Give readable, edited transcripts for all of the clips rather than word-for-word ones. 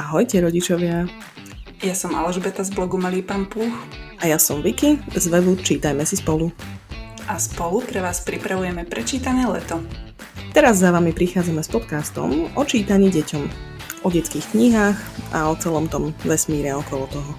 Ahojte rodičovia. Ja som Aležbeta z blogu Malý Pampúch. A ja som Vicky z webu Čítajme si spolu. A spolu pre vás pripravujeme prečítané leto. Teraz za vami prichádzame s podcastom o čítaní deťom, o detských knihách a o celom tom vesmíre okolo toho.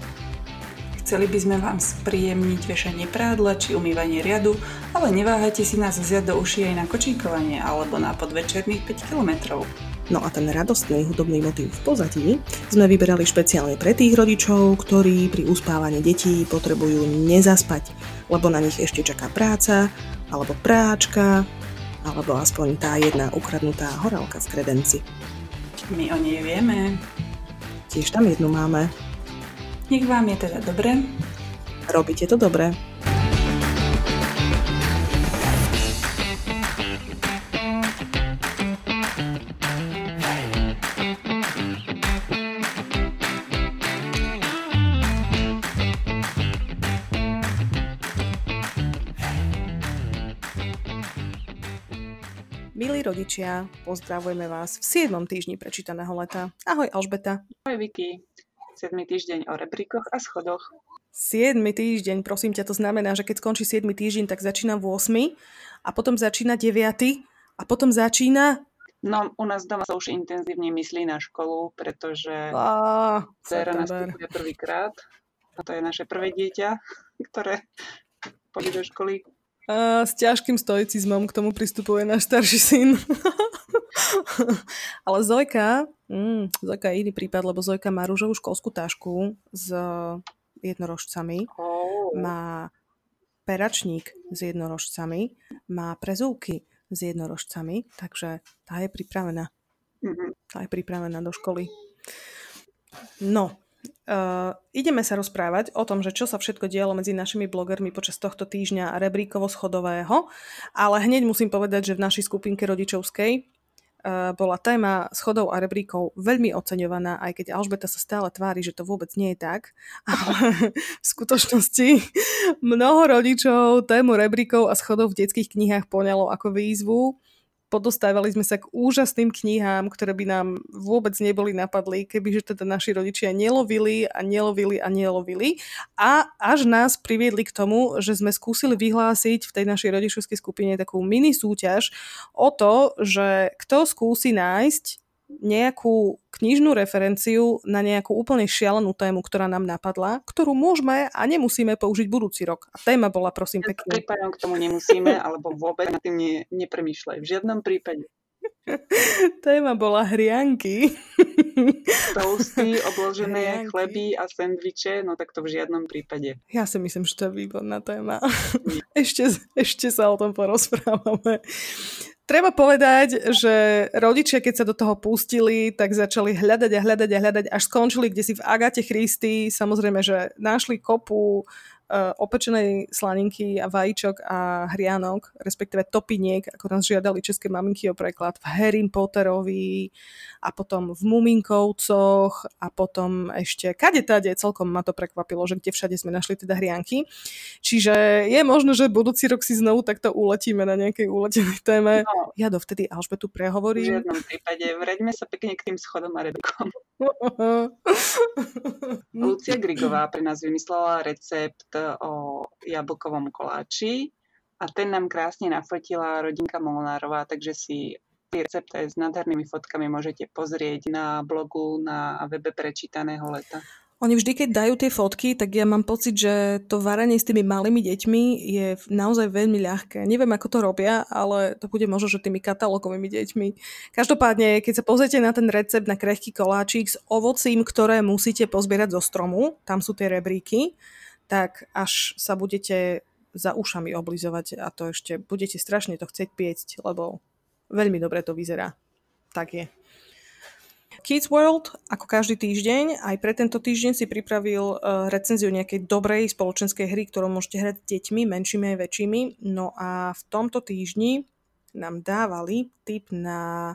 Chceli by sme vám spríjemniť vešanie prádla či umývanie riadu, ale neváhajte si nás vziať do uší aj na kočíkovanie alebo na podvečerných 5 kilometrov. No a ten radostný hudobný motív v pozadí sme vyberali špeciálne pre tých rodičov, ktorí pri uspávaní detí potrebujú nezaspať, lebo na nich ešte čaká práca, alebo práčka, alebo aspoň tá jedna ukradnutá horálka v kredenci. My o nej vieme. Tiež tam jednu máme. Nech vám je teda dobre. Robíte to dobre. Milí rodičia, pozdravujeme vás v 7. týždni prečítaného leta. Ahoj Alžbeta. Ahoj Vicky. 7. týždeň o rebríkoch a schodoch. 7. týždeň, prosím ťa, to znamená, že keď skončí 7. týždeň, tak začína 8. a potom začína 9. a potom začína... No, u nás doma sa už intenzívne myslí na školu, pretože dcera nastupuje prvýkrát. A to je naše prvé dieťa, ktoré pôjde do školy. A s ťažkým stoicizmom k tomu pristupuje náš starší syn. Ale Zojka je iný prípad, lebo Zojka má ružovú školskú tašku s jednorožcami, má peračník s jednorožcami, má prezúvky s jednorožcami, takže tá je pripravená. Tá je pripravená do školy. No, ideme sa rozprávať o tom, že čo sa všetko dialo medzi našimi blogermi počas tohto týždňa rebríkovo-schodového, ale hneď musím povedať, že v našej skupinke rodičovskej bola téma schodov a rebríkov veľmi oceňovaná, aj keď Alžbeta sa stále tvári, že to vôbec nie je tak. Ale v skutočnosti mnoho rodičov tému rebríkov a schodov v detských knihách poňalo ako výzvu. Podostávali sme sa k úžasným knihám, ktoré by nám vôbec neboli napadli, kebyže teda naši rodičia nelovili. A až nás priviedli k tomu, že sme skúsili vyhlásiť v tej našej rodičovskej skupine takú mini súťaž o to, že kto skúsi nájsť nejakú knižnú referenciu na nejakú úplne šialenú tému, ktorá nám napadla, ktorú môžeme a nemusíme použiť budúci rok. A téma bola, prosím, pekne. V prípade k tomu nemusíme, alebo vôbec na tým nepremýšľaj. V žiadnom prípade. Téma bola hrianky. Toasty, obložené chleby a sendviče, no tak to v žiadnom prípade. Ja si myslím, že to je výborná téma. Ešte sa o tom porozprávame. Treba povedať, že rodičia, keď sa do toho pustili, tak začali hľadať, až skončili kdesi v Agate Christy. Samozrejme, že našli kopu opečenej slaninky a vajíčok a hrianok, respektíve topiniek, ako nás žiadali české maminky o preklad, v Harry Potterovi a potom v Muminkovcoch a potom ešte kade-tade, celkom ma to prekvapilo, že kde všade sme našli teda hrianky. Čiže je možno, že budúci rok si znovu takto uletíme na nejakej uletenej téme. No, ja dovtedy Alžbetu prehovorím. V žiadnom prípade, vraťme sa pekne k tým schodom a rebríkom. Lucia Grigová pre nás vymyslela recept o jablkovom koláči a ten nám krásne nafotila rodinka Molnárová, takže si recept aj s nádhernými fotkami môžete pozrieť na blogu na webe prečítaného leta. Oni vždy, keď dajú tie fotky, tak ja mám pocit, že to varenie s tými malými deťmi je naozaj veľmi ľahké. Neviem, ako to robia, ale to bude možno, že tými katalógovými deťmi. Každopádne, keď sa pozriete na ten recept na krehký koláčik s ovocím, ktoré musíte pozbierať zo stromu, tam sú tie rebríky, tak až sa budete za ušami oblizovať a to ešte budete strašne to chcieť piecť, lebo veľmi dobre to vyzerá. Tak je. Kids World, ako každý týždeň, aj pre tento týždeň si pripravil recenziu nejakej dobrej spoločenskej hry, ktorú môžete hrať s deťmi, menšími aj väčšími. No a v tomto týždni nám dávali tip na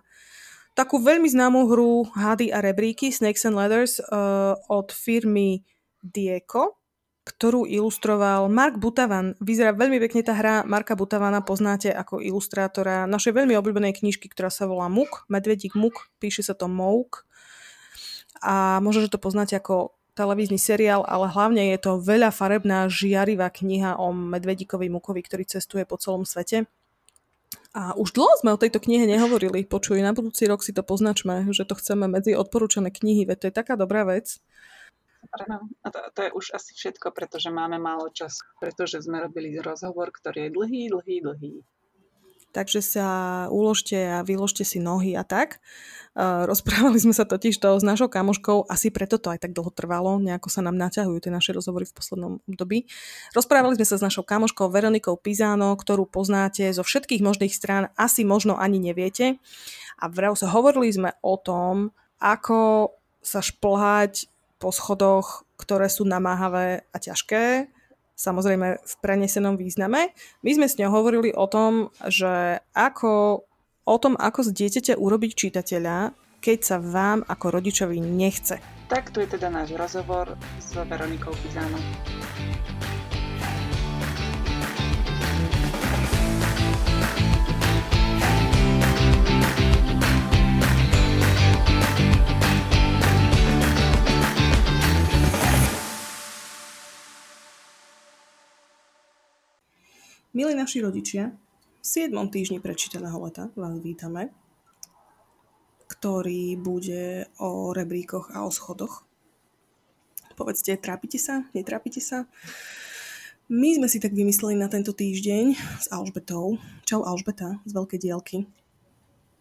takú veľmi známú hru Hady a rebríky, Snakes and Letters, od firmy Djeco, ktorú ilustroval Marc Boutavant. Vyzerá veľmi pekne tá hra. Marca Boutavana poznáte ako ilustrátora našej veľmi obľúbenej knižky, ktorá sa volá Mouk, Medvedík Mouk, píše sa to Mouk. a možno, že to poznáte ako televízny seriál, ale hlavne je to veľa farebná, žiarivá kniha o medvedíkovi Mukovi, ktorý cestuje po celom svete. A už dlho sme o tejto knihe nehovorili. Počuj, na budúci rok si to poznačme, že to chceme medzi odporúčané knihy, veď to je taká dobrá vec. A to je už asi všetko, pretože máme málo času, pretože sme robili rozhovor, ktorý je dlhý. Takže sa uložte a vyložte si nohy a tak. Rozprávali sme sa totiž to s našou kamoškou, asi preto to aj tak dlho trvalo, nejako sa nám naťahujú tie naše rozhovory v poslednom období. Rozprávali sme sa s našou kamoškou Veronikou Pizano, ktorú poznáte zo všetkých možných strán, asi možno ani neviete. A vrav sa hovorili sme o tom, ako sa šplhať po schodoch, ktoré sú namáhavé a ťažké, samozrejme v prenesenom význame. My sme s ňou hovorili o tom, že ako z dieťaťa urobiť čitateľa, keď sa vám ako rodičovi nechce. Tak tu je teda náš rozhovor s Veronikou Pizano. Milí naši rodičia, v 7. týždni prečítaného leta vás vítame, ktorý bude o rebríkoch a o schodoch. Povedzte, trápite sa? Netrápite sa? My sme si tak vymysleli na tento týždeň s Alžbetou. Čau Alžbeta, z veľkej diaľky.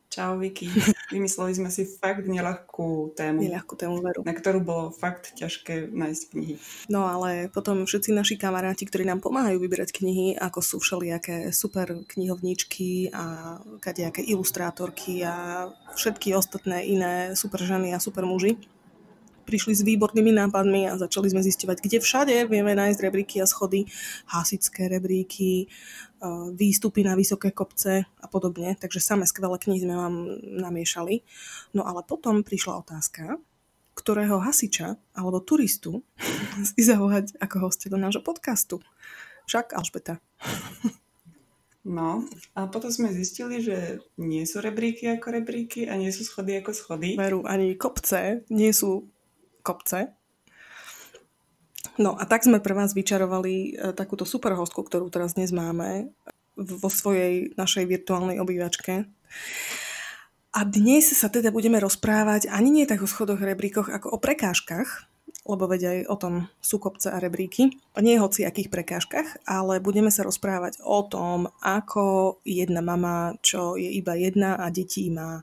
Čau Vicky. Vymysleli sme si fakt neľahkú tému, veru. Na ktorú bolo fakt ťažké nájsť knihy. No ale potom všetci naši kamaráti, ktorí nám pomáhajú vyberať knihy, ako sú všelijaké super knihovníčky a kadejaké ilustrátorky a všetky ostatné iné super ženy a super muži, prišli s výbornými nápadmi a začali sme zisťovať, kde všade vieme nájsť rebríky a schody, hasičské rebríky, výstupy na vysoké kopce a podobne. Takže same skvelé knihy sme vám namiešali. No ale potom prišla otázka, ktorého hasiča alebo turistu si zavolať ako hostia do nášho podcastu. Však Alžbeta. No a potom sme zistili, že nie sú rebríky ako rebríky a nie sú schody ako schody. Veru, ani kopce nie sú kopce. No a tak sme pre vás vyčarovali takúto super hostku, ktorú teraz dnes máme vo svojej našej virtuálnej obývačke. A dnes sa teda budeme rozprávať ani nie tak o schodoch, rebríkoch, ako o prekážkach, lebo veď aj o tom sú kopce a rebríky. Nie hociakých prekážkach, ale budeme sa rozprávať o tom, ako jedna mama, čo je iba jedna a detí má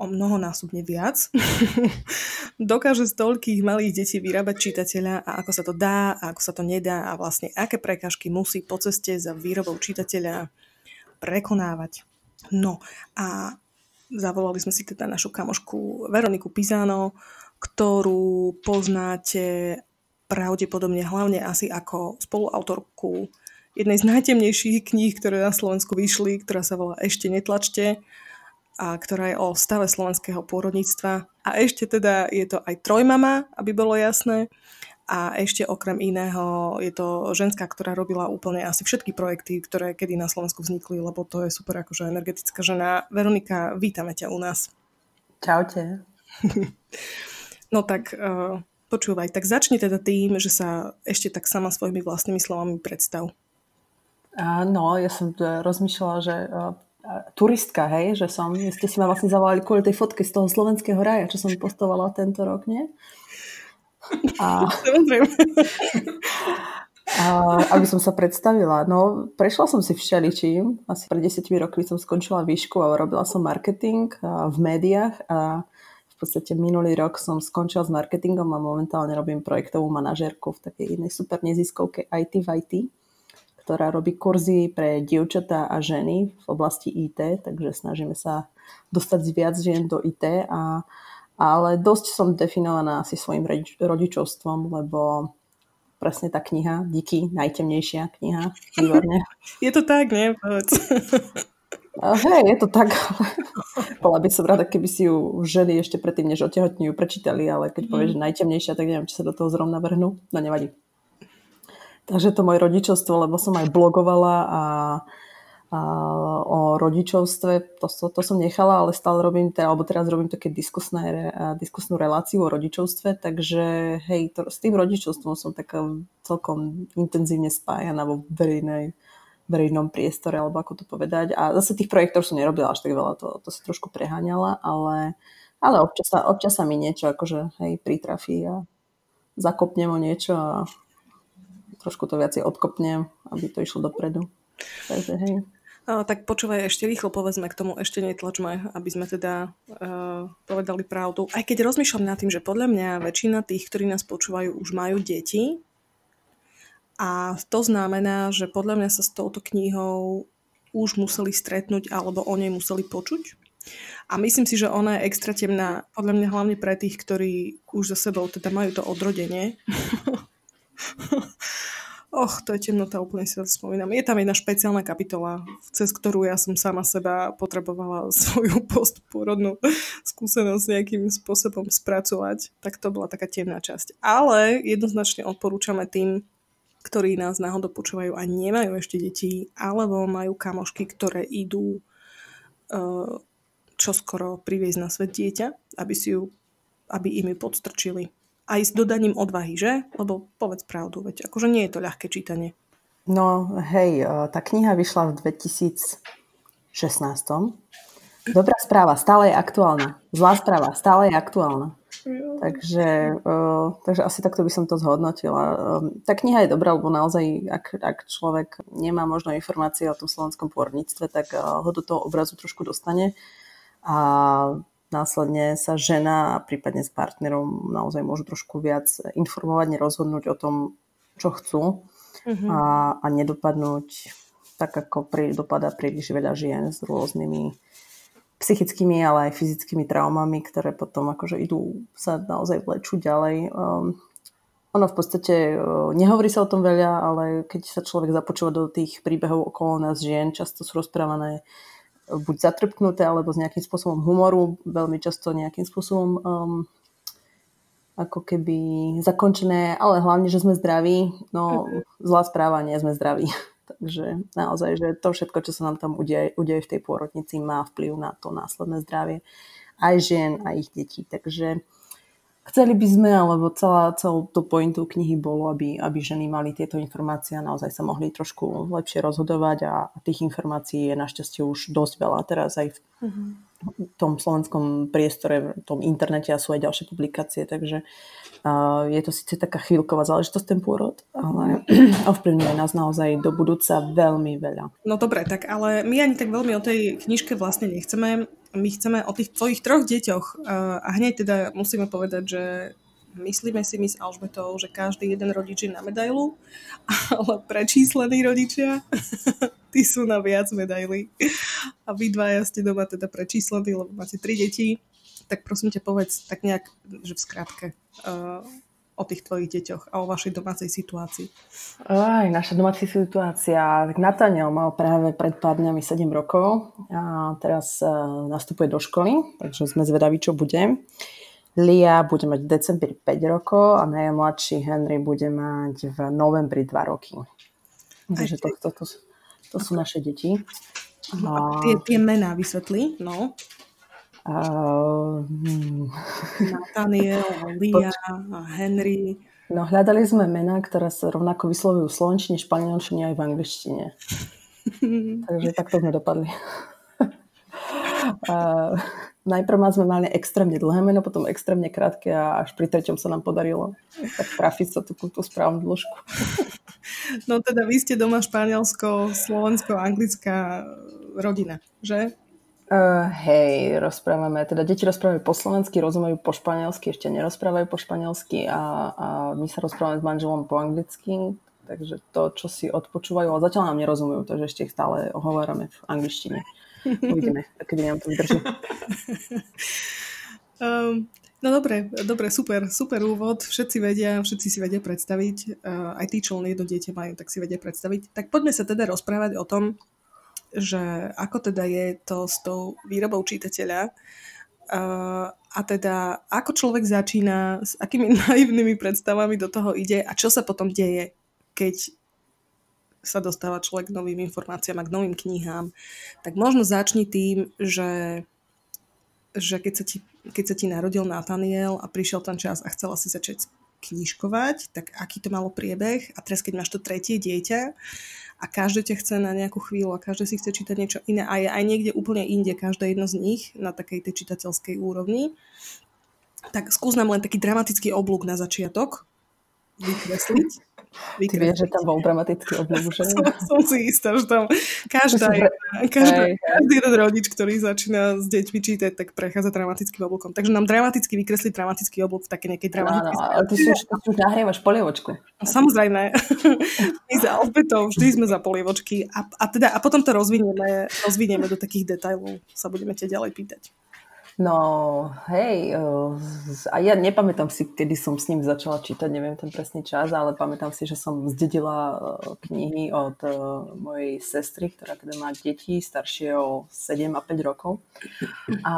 o mnohonásobne viac, dokáže z toľkých malých detí vyrábať čitateľa a ako sa to dá a ako sa to nedá a vlastne aké prekážky musí po ceste za výrobou čitateľa prekonávať. No a zavolali sme si teda našu kamošku Veroniku Pizano, ktorú poznáte pravdepodobne hlavne asi ako spoluautorku jednej z najtemnejších kníh, ktoré na Slovensku vyšli, ktorá sa volá Ešte netlačte, a ktorá je o stave slovenského pôrodníctva. A ešte teda je to aj trojmama, aby bolo jasné. A ešte okrem iného je to ženská, ktorá robila úplne asi všetky projekty, ktoré kedy na Slovensku vznikli, lebo to je super akože energetická žena. Veronika, vítame ťa u nás. Čaute. No tak počúvaj, tak začni teda tým, že sa ešte tak sama svojimi vlastnými slovami predstav. No, ja som rozmýšľala, že turistka, hej, že som, ste si ma vlastne zavolali kvôli tej fotke z toho slovenského raja, čo som postovala tento rok, nie? A aby som sa predstavila, no prešla som si všeličím, asi pred 10 rokmi som skončila výšku a robila som marketing v médiách a v podstate minulý rok som skončila s marketingom a momentálne robím projektovú manažérku v takej inej super neziskovke IT v IT, ktorá robí kurzy pre dievčatá a ženy v oblasti IT, takže snažíme sa dostať viac žien do IT, ale dosť som definovaná asi svojim rodičovstvom, lebo presne tá kniha, díky, najtemnejšia kniha, výborne. Je to tak, nie? Hej, je to tak, bola by som rada, keby si ju ženy ešte predtým, než otehotňujú, prečítali, ale keď povieš, že najtemnejšia, tak neviem, či sa do toho zrovna vrhnú, no nevadí. Takže to moje rodičovstvo, lebo som aj blogovala a o rodičovstve, to som nechala, ale stále robím, alebo teraz robím také diskusnú reláciu o rodičovstve, takže hej, s tým rodičovstvom som taká celkom intenzívne spájaná vo verejnom priestore, alebo ako to povedať. A zase tých projektov som nerobila až tak veľa, to si trošku preháňala, ale občas sa mi niečo akože hej, pritrafí a zakopnem o niečo a trošku to viacej odkopnem, aby to išlo dopredu. Takže hej. Tak počúvaj, ešte rýchlo povedzme k tomu, ešte netlačme, aby sme teda povedali pravdu. Aj keď rozmýšľam nad tým, že podľa mňa väčšina tých, ktorí nás počúvajú, už majú deti. A to znamená, že podľa mňa sa s touto knihou už museli stretnúť alebo o nej museli počuť. A myslím si, že ona je extra temná, podľa mňa hlavne pre tých, ktorí už za sebou teda majú to odrodenie. Och, to je temnota, úplne si to spomínam. Je tam jedna špeciálna kapitola, cez ktorú ja som sama seba potrebovala svoju postporodnú skúsenosť nejakým spôsobom spracovať. Tak to bola taká temná časť. Ale jednoznačne odporúčame tým, ktorí nás náhodou počúvajú a nemajú ešte deti, alebo majú kamošky, ktoré idú čoskoro priviesť na svet dieťa, aby im ju podstrčili. Aj s dodaním odvahy, že? Lebo povedz pravdu, veď akože nie je to ľahké čítanie. No hej, tá kniha vyšla v 2016. Dobrá správa, stále je aktuálna. Zlá správa, stále je aktuálna. Takže asi takto by som to zhodnotila. Tá kniha je dobrá, lebo naozaj, ak človek nemá možno informácie o tom slovenskom pôrodníctve, tak ho do toho obrazu trošku dostane. A následne sa žena a prípadne s partnerom naozaj môžu trošku viac informovať, nerozhodnúť o tom, čo chcú a nedopadnúť tak, ako dopadá príliš veľa žien s rôznymi psychickými, ale aj fyzickými traumami, ktoré potom akože idú sa naozaj vlečú ďalej. Ono v podstate nehovorí sa o tom veľa, ale keď sa človek započúva do tých príbehov okolo nás žien, často sú rozprávané buď zatrpknuté, alebo s nejakým spôsobom humoru, veľmi často nejakým spôsobom ako keby zakončené, ale hlavne, že sme zdraví, no zlá správa, nie sme zdraví. Takže naozaj, že to všetko, čo sa nám tam udeje v tej pôrodnici, má vplyv na to následné zdravie aj žien, aj ich detí. Takže chceli by sme, alebo celou to pointou knihy bolo, aby ženy mali tieto informácie a naozaj sa mohli trošku lepšie rozhodovať a tých informácií je našťastie už dosť veľa. Teraz aj v tom slovenskom priestore, v tom internete a sú aj ďalšie publikácie, takže je to síce taká chvíľková záležitosť ten pôrod, ale ovplyvňuje nás naozaj do budúca veľmi veľa. No dobre, tak ale my ani tak veľmi o tej knižke vlastne nechceme. My chceme o tých tvojich troch deťoch a hneď teda musíme povedať, že myslíme si my s Alžbetou, že každý jeden rodič je na medailu, ale prečíslení rodičia, tí sú na viac medailí. A vy dvaja ste doma teda prečíslení, lebo máte 3 deti. Tak prosím ťa povedz tak nejak, že v skratke, o tých tvojich deťoch a o vašej domácej situácii. Aj, naša domáca situácia. Tak Nathaniel mal práve pred pár dňami 7 rokov a teraz nastupuje do školy, takže sme zvedaví, čo bude. Lía bude mať v decembri 5 rokov a najmladší Henry bude mať v novembri 2 roky. Takže to sú naše deti. A tie mená vysvetlí, no. Nathaniel, Lía, Henry. No hľadali sme mená, ktoré sa rovnako vyslovujú v slovenčine, španielčine aj v angličtine. Takže takto sme dopadli. Najprv sme mali extrémne dlhé meno, potom extrémne krátke a až pri 3. sa nám podarilo tak trafiť sa tú správnu dĺžku. No teda vy ste doma španielsko, slovensko, anglická rodina, že? Hej, rozprávame, teda deti rozprávajú po slovensky, rozumejú po španielsky, ešte nerozprávajú po španielsky a my sa rozprávame s manželom po anglicky, takže to, čo si odpočúvajú, ale zatiaľ nám nerozumejú, takže ešte ich stále ohovárame v angličtine. Uvidíme, kedy nám to vydrží. No dobre, super úvod. Všetci si vedia predstaviť, aj tí, čo len jedno dieťa majú, tak si vedia predstaviť. Tak poďme sa teda rozprávať o tom, že ako teda je to s tou výrobou čítateľa a teda ako človek začína, s akými naivnými predstavami do toho ide a čo sa potom deje, keď sa dostáva človek k novým informáciám a k novým knihám, tak možno začni tým, že keď sa ti narodil Nathaniel a prišiel ten čas a chcela si začať knižkovať, tak aký to malo priebeh, a teraz keď máš to tretie dieťa a každé ťa chce na nejakú chvíľu a každé si chce čítať niečo iné a je aj niekde úplne inde, každé jedno z nich na takej tej čitateľskej úrovni, tak skús nám len taký dramatický oblúk na začiatok vykresliť. Ty vieš, že tam bol dramatický oblúk, že? Som si istá, že tam každý jeden rodič, ktorý začína s deťmi čítať, tak prechádza dramatickým oblúkom. Takže nám dramaticky vykresli dramatický oblúk v také nejakej dramatické... Áno, ale ty už nahrievaš polievočku. Samozrejme. My za Alžbetou vždy sme za polievočky a potom to rozvinieme do takých detailov. Sa budeme ťa ďalej pýtať. No, hej, a ja nepamätám si, kedy som s ním začala čítať, neviem ten presný čas, ale pamätám si, že som zdedila knihy od mojej sestry, ktorá teda má deti staršie o 7 a 5 rokov. A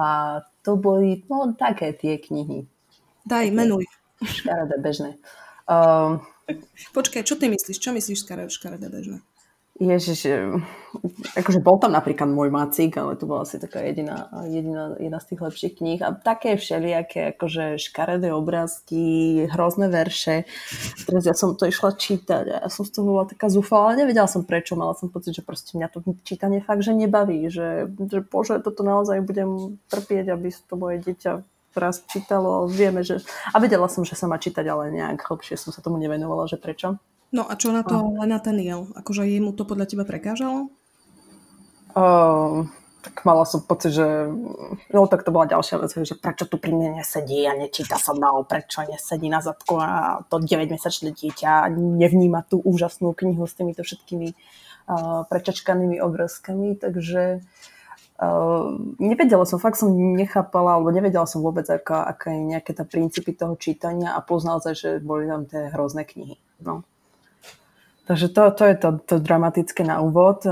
to boli, no, také tie knihy. Daj, menuj. Škaredé bežné. Počkaj, čo ty myslíš? Čo myslíš škaredé bežné? Ježiš, akože bol tam napríklad Môj Macík, ale to bola asi taká jedna z tých lepších kníh. A také všelijaké, akože škaredé obrázky, hrozné verše. Teraz ja som to išla čítať a ja som z toho bola taká zúfala, ale nevedela som prečo. Mala som pocit, že proste mňa to čítanie fakt, že nebaví. Že bože, toto naozaj budem trpieť, aby to moje dieťa raz čítalo. Vieme, že... A vedela som, že sa má čítať, ale nejak hlbšie som sa tomu nevenovala, že prečo. No a čo na to Nathaniel? Akože jemu to podľa teba prekážalo? Tak mala som pocit, že... No tak to bola ďalšia vec, že prečo tu pri mne nesedí a nečíta sa mnou, prečo nesedí na zadku a to 9-mesačné dieťa nevníma tú úžasnú knihu s týmito všetkými prečačkanými obrázkami, takže... nevedela som, fakt som nechápala, alebo nevedela som vôbec, aká je nejaké tá princípy toho čítania a poznala sa, že boli tam tie hrozné knihy. No. Takže to je to dramatické na úvod.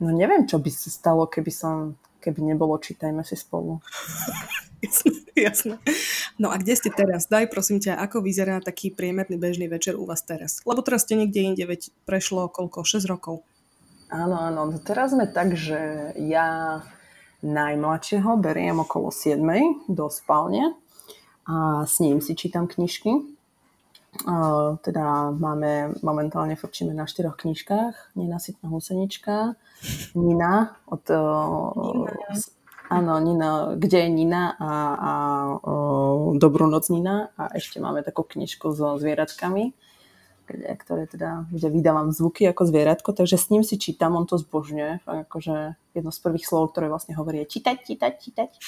No neviem, čo by sa stalo, keby nebolo Čítajme si spolu. Jasné. No a kde ste teraz? Daj, prosím ťa, ako vyzerá taký priemerný bežný večer u vás teraz? Lebo teraz ste niekde inde, veď prešlo koľko? 6 rokov. Áno, teraz sme tak, že ja najmladšieho beriem okolo 7 do spálne a s ním si čítam knižky. Teda máme, momentálne frčíme na 4 knižkách. Nina Sitno husenička, Nina od... Áno, Nina, Kde je Nina a Dobrú noc Nina a ešte máme takú knižku so zvieratkami, kde vydávam zvuky ako zvieratko, takže s ním si čítam, on to zbožňuje, akože jedno z prvých slov, ktoré vlastne hovorí je čítať.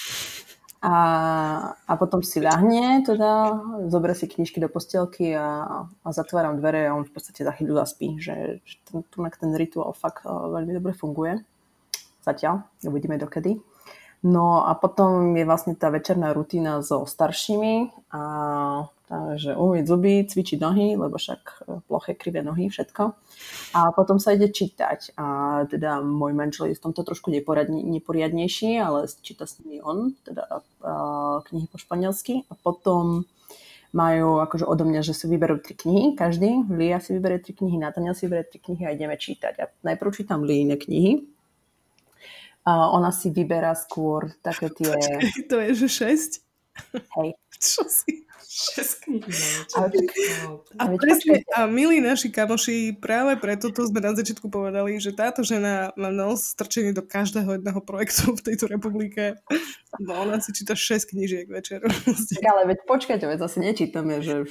A potom si ľahne, teda zoberie si knižky do postielky a zatváram dvere a on v podstate za chvíľu zaspí, že ten rituál fakt veľmi dobre funguje. Zatiaľ, uvidíme dokedy. No a potom je vlastne tá večerná rutina so staršími, takže umyť zuby, cvičiť nohy, lebo však ploché, krivé nohy, všetko. A potom sa ide čítať. A teda môj manžel je v tomto trošku neporiadnejší, ale číta s nimi on, teda knihy po španielsky. A potom majú akože odo mňa, že si vyberú 3 knihy, každý. Lía si vyberie 3 knihy, Nathaniel si vyberie 3 knihy a ideme čítať. A najprv čítam Líine knihy. A ona si vyberá skôr také tie... Počkej, to je že 6? Hej. Čo si? 6 kníh. A milí naši kamoši, práve preto to sme na začiatku povedali, že táto žena má nos strčený do každého jedného projektu v tejto republike. No ona si číta 6 knížiek večer. Ale veď počkajte, veď zase nečítame, že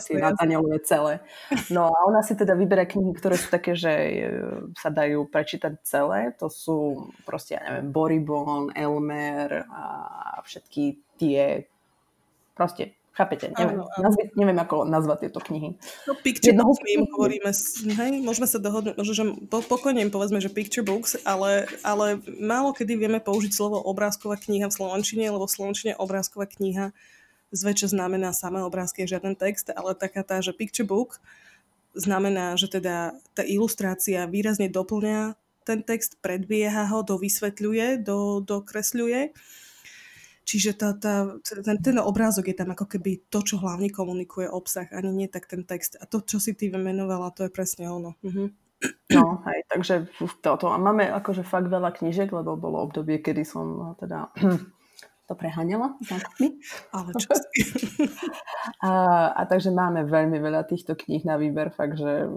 si Nathanieluje celé. No a ona si teda vyberá knihy, ktoré sú také, že sa dajú prečítať celé. To sú proste, ja neviem, Boribón, Elmer a všetky tie proste, chápete, neviem ako nazvať tieto knihy. No picture books my im hovoríme, hej, môžeme sa dohodnúť, že pokojne im povedzme, že picture books, ale málo kedy vieme použiť slovo obrázková kniha v slovenčine, lebo v slovenčine obrázková kniha zväčša znamená samé obrázky, žiaden text, ale taká tá, že picture book znamená, že teda tá ilustrácia výrazne doplňa ten text, predbieha ho, dovysvetľuje, dokresľuje. Čiže ten obrázok je tam ako keby to, čo hlavne komunikuje obsah, ani nie tak ten text. A to, čo si ty vymenovala, to je presne ono. Mhm. No, hej, takže toto. A máme akože fakt veľa knížek, lebo bolo obdobie, kedy som teda to preháňala s nákupmi. Ale čo si... a takže máme veľmi veľa týchto kníh na výber, fakt, že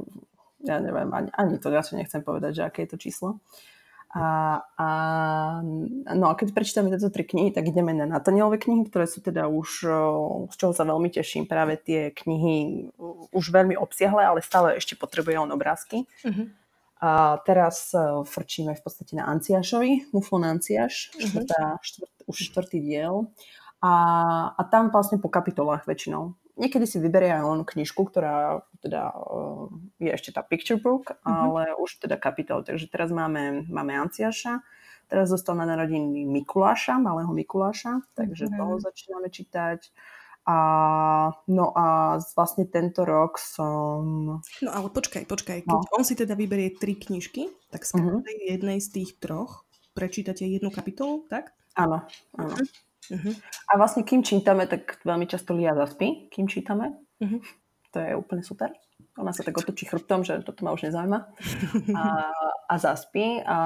ja neviem, ani to radšej nechcem povedať, že aké je to číslo. No a keď prečítame tieto tri knihy, tak ideme na Nathanielove knihy, ktoré sú teda už, z čoho sa veľmi teším, práve tie knihy už veľmi obsiahle, ale stále ešte potrebuje on obrázky. Uh-huh. A teraz frčíme v podstate na Ancijášovi, Muflón Ancijáš, už štvrtý diel. A tam vlastne po kapitolách väčšinou. Niekedy si vyberie aj len knižku, ktorá teda je ešte tá picture book, ale už teda kapitol. Takže teraz máme Ancijáša, teraz zostal na narodiny Mikuláša, malého Mikuláša, takže toho začíname čítať. No a vlastne tento rok som... No ale počkaj. Keď on si teda vyberie tri knižky, tak z jednej z tých troch prečítate jednu kapitolu, tak? Áno. Uh-huh. A vlastne kým čítame, tak veľmi často Lía zaspí, kým čítame. Uh-huh. To je úplne super. Ona sa tak otočí chrbtom, že toto ma už nezaujíma. A zaspí. A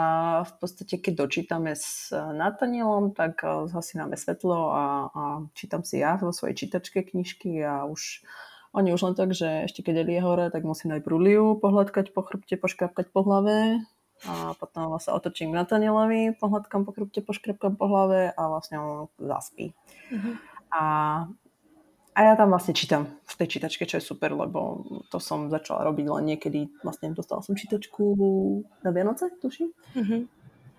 v podstate, keď dočítame s Nathanielom, tak zhasíname svetlo a čítam si ja vo svojej čítačke knižky a už... Oni už len tak, že ešte keď Lía je hore, tak musím najprv Liu pohľadkať po chrbte, poškrapkať po hlave. A potom sa otočím k Nathanielovi, pohľadkám po chrbte, poškrepkám po hlave a vlastne on zaspí. Uh-huh. A ja tam vlastne čítam v tej čítačke, čo je super, lebo to som začala robiť len niekedy, vlastne dostala som čítačku na Vianoce, tuším. Uh-huh.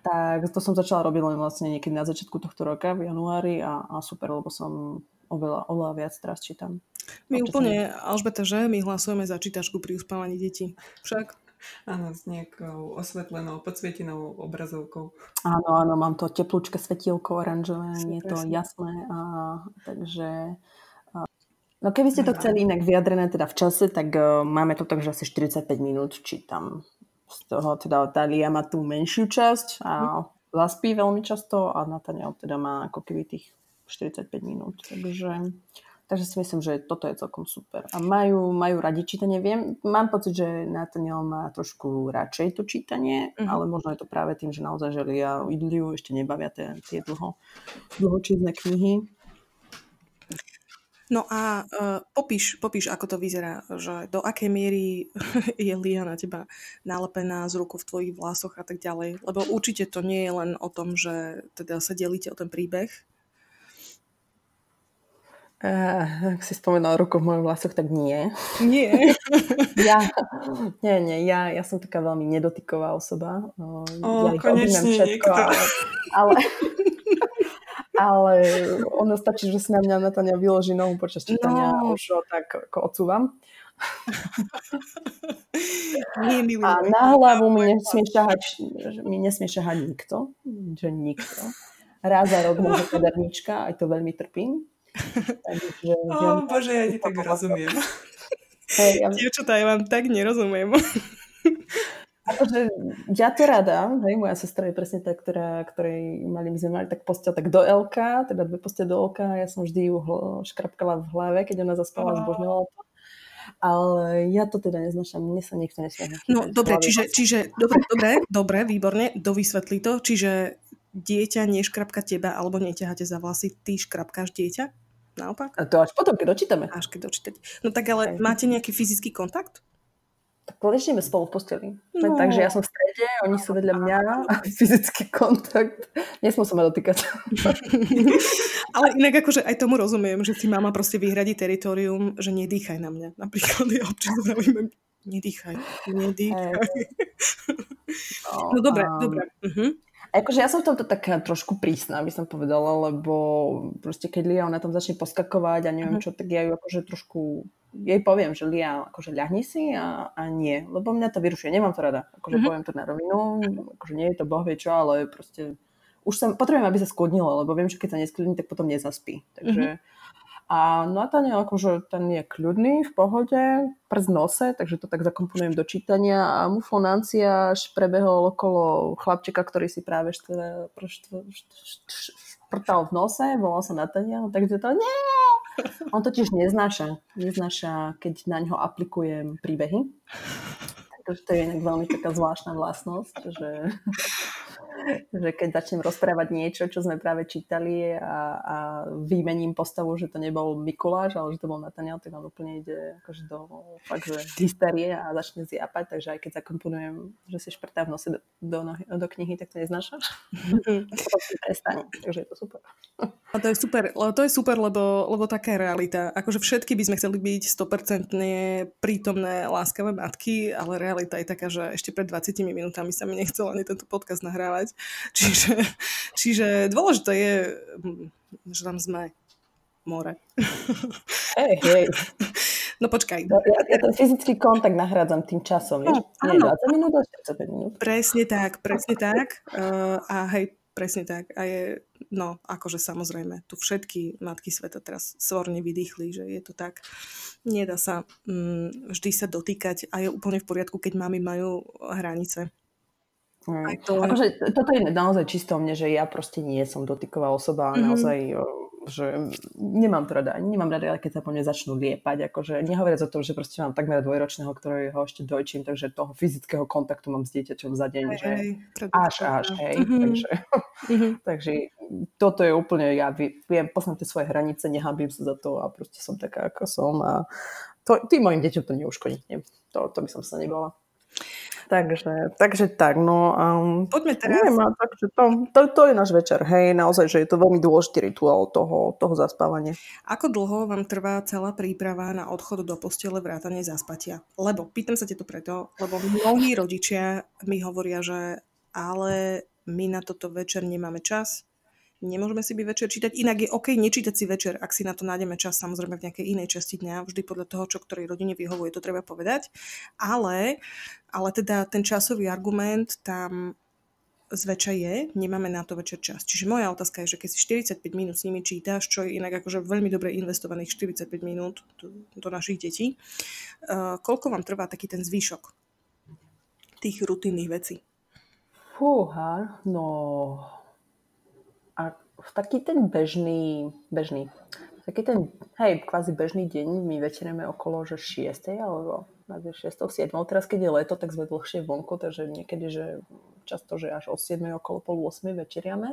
Tak to som začala robiť len vlastne niekedy na začiatku tohto roka, v januári a super, lebo som oveľa viac teraz čítam. My úplne, Alžbeta, že my hlasujeme za čítačku pri uspávaní detí. Však? Áno, s nejakou osvetlenou, podsvietenou obrazovkou. Áno, mám to teplúčke svetielko oranžové, je to jasné. No keby ste to chceli inak vyjadrené teda v čase, tak máme to tak, že asi 45 minút čítam. Z toho teda Lía má tú menšiu časť a zaspí veľmi často a Nathaniel teda má ako keby tých 45 minút. Takže si myslím, že toto je celkom super. A majú radi čítanie. Viem, mám pocit, že Nathaniel má trošku radšej to čítanie, ale možno je to práve tým, že naozaj Lía a Idliu ešte nebavia tie dlhočízne knihy. No a popíš, ako to vyzerá, že do akej miery je Lía na teba nalepená z ruku v tvojich vlasoch a tak ďalej. Lebo určite to nie je len o tom, že teda sa delíte o ten príbeh. Ak si spomenula ruku v mojich vlasoch, tak nie. Nie. Ja som taká veľmi nedotyková osoba. Ja ich objímam všetko, ale ono stačí, že si na mňa Nathaniel vyloží nohu počas čítania a už ho tak ako odsúvam. A na hlavu mi nesmie šahať nikto. Že nikto. Raz za rok môže kadernička, aj to veľmi trpím. Takže, Bože, ja ti tak rozumiem. Dievčatá, ja vám tak nerozumiem. Akože ja to rada, hej, moja sestra je presne tá, ktorej my sme mali tak posteľ tak do L-ka, teda 2 postele do L-ka, ja som vždy ju škrapkala v hlave, keď ona zaspala, zbožňovala to. Ale ja to teda neznašam, mne sa niekto nesmie. No dobre, čiže dobre, výborne, dovysvetlí to, čiže dieťa neškrapka teba alebo neťahate za vlasy, ty škrapkáš dieťa? Naopak? A to až potom, keď dočítame. No tak ale máte nejaký fyzický kontakt? Tak ležíme spolu v posteli. No. Takže ja som v strede, oni sú vedľa mňa a fyzický kontakt. Nesmú sa ma dotýkať. Ale inak akože aj tomu rozumiem, že si mama proste vyhradí teritorium, že nedýchaj na mňa. Napríklad ja občas zaujímam, nedýchaj. No dobre. Uh-huh. A akože ja som v tomto tak trošku prísna, by som povedala, lebo proste keď Lía na tom začne poskakovať a neviem čo, tak ja ju akože trošku, jej poviem, že Lía akože ľahni si a nie, lebo mňa to vyrušuje, nemám to rada, akože poviem to na rovinu, akože nie je to boh vie čo, ale proste už som, potrebujem, aby sa skľudnilo, lebo viem, že keď sa neskľudní, tak potom nezaspí, takže... A Nathaniel akože ten je kľudný, v pohode, prst v nose, takže to tak zakomponujem do čítania a Muflón Ancijáš prebehol okolo chlapčeka, ktorý si práve prtal v nose, volal sa Nathaniel, takže to nie. On totiž neznáša, keď na ňo aplikujem príbehy. Takže to je inak veľmi taká zvláštna vlastnosť, že keď začnem rozprávať niečo, čo sme práve čítali a výmením postavu, že to nebol Mikuláš, ale že to bol Nathaniel, tak on úplne ide akože do fakt, že hysterie a začne zjapať, takže aj keď zakomponujem, že si šprtá v nose do knihy, tak to neznáša. Prestane, takže je to super. A to je super, lebo taká realita. Akože všetky by sme chceli byť 100% prítomné láskavé matky, ale realita je taká, že ešte pred 20 minútami sa mi nechcelo ani tento podcast nahrávať. Čiže dôležité je, že tam sme more. Hej. No počkaj. Ja ten fyzický kontakt nahrádzam tým časom. No, nie, 20 minút, 45 minút. Presne tak. A hej, presne tak. A je, no, akože samozrejme, tu všetky matky sveta teraz svorne vydýchli, že je to tak. Nedá sa vždy sa dotýkať a je úplne v poriadku, keď mami majú hranice. Akože, toto je naozaj čisto o mne, že ja proste nie som dotyková osoba, naozaj, že nemám rada, keď sa po mne začnú liepať, akože nehovoriac o tom, že proste mám takmer dvojročného, ktorého ešte dojčím, takže toho fyzického kontaktu mám s dieťaťom za deň, že až, hej, takže toto je úplne, ja viem, poznám tie svoje hranice, nehambím sa za to a proste som taká, ako som a tým mojim deťom to neuškodí, to by som sa nebala. Takže tak, no. Poďme teraz. Neviem, takže to je náš večer, hej, naozaj, že je to veľmi dôležitý rituál toho zaspávania. Ako dlho vám trvá celá príprava na odchod do postele vrátane zaspatia? Lebo, pýtam sa te to preto, lebo mnohí rodičia mi hovoria, že ale my na toto večer nemáme čas, nemôžeme si byť večer čítať, inak je OK nečítať si večer, ak si na to nájdeme čas, samozrejme v nejakej inej časti dňa, vždy podľa toho, čo ktorej rodine vyhovuje, to treba povedať, ale teda ten časový argument tam zväčša je, nemáme na to večer čas. Čiže moja otázka je, že keď si 45 minút s nimi čítaš, čo je inak akože veľmi dobre investovaných 45 minút do našich detí, koľko vám trvá taký ten zvyšok tých rutinných vecí? Fúha, no... A v taký ten bežný, taký ten, hej, kvázi bežný deň my večerujeme okolo, že 6, alebo 6, 7. Teraz, keď je leto, tak sme dlhšie vonku, takže niekedy, že často, že až od 7, okolo 7:30 večeriame.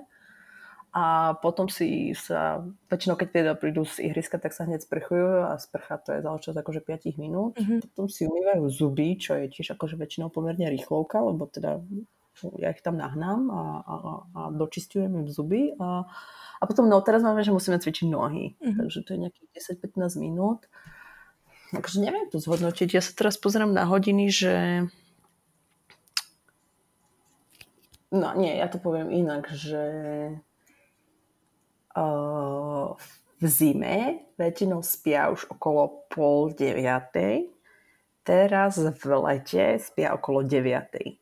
A potom si sa, väčšinou keď teda prídu z ihriska, tak sa hneď sprchujú a sprcha to je za čas akože 5 minút. Potom si umývajú zuby, čo je tiež akože väčšinou pomerne rýchlovka, lebo teda... ja ich tam nahnám a dočisťujem im zuby a potom no teraz máme, že musíme cvičiť nohy, takže to je nejakých 10-15 minút, takže neviem to zhodnotiť, ja sa teraz pozerám na hodiny, že no nie, ja to poviem inak, že v zime väčšinou spia už okolo 8:30, teraz v lete spia okolo 9:00.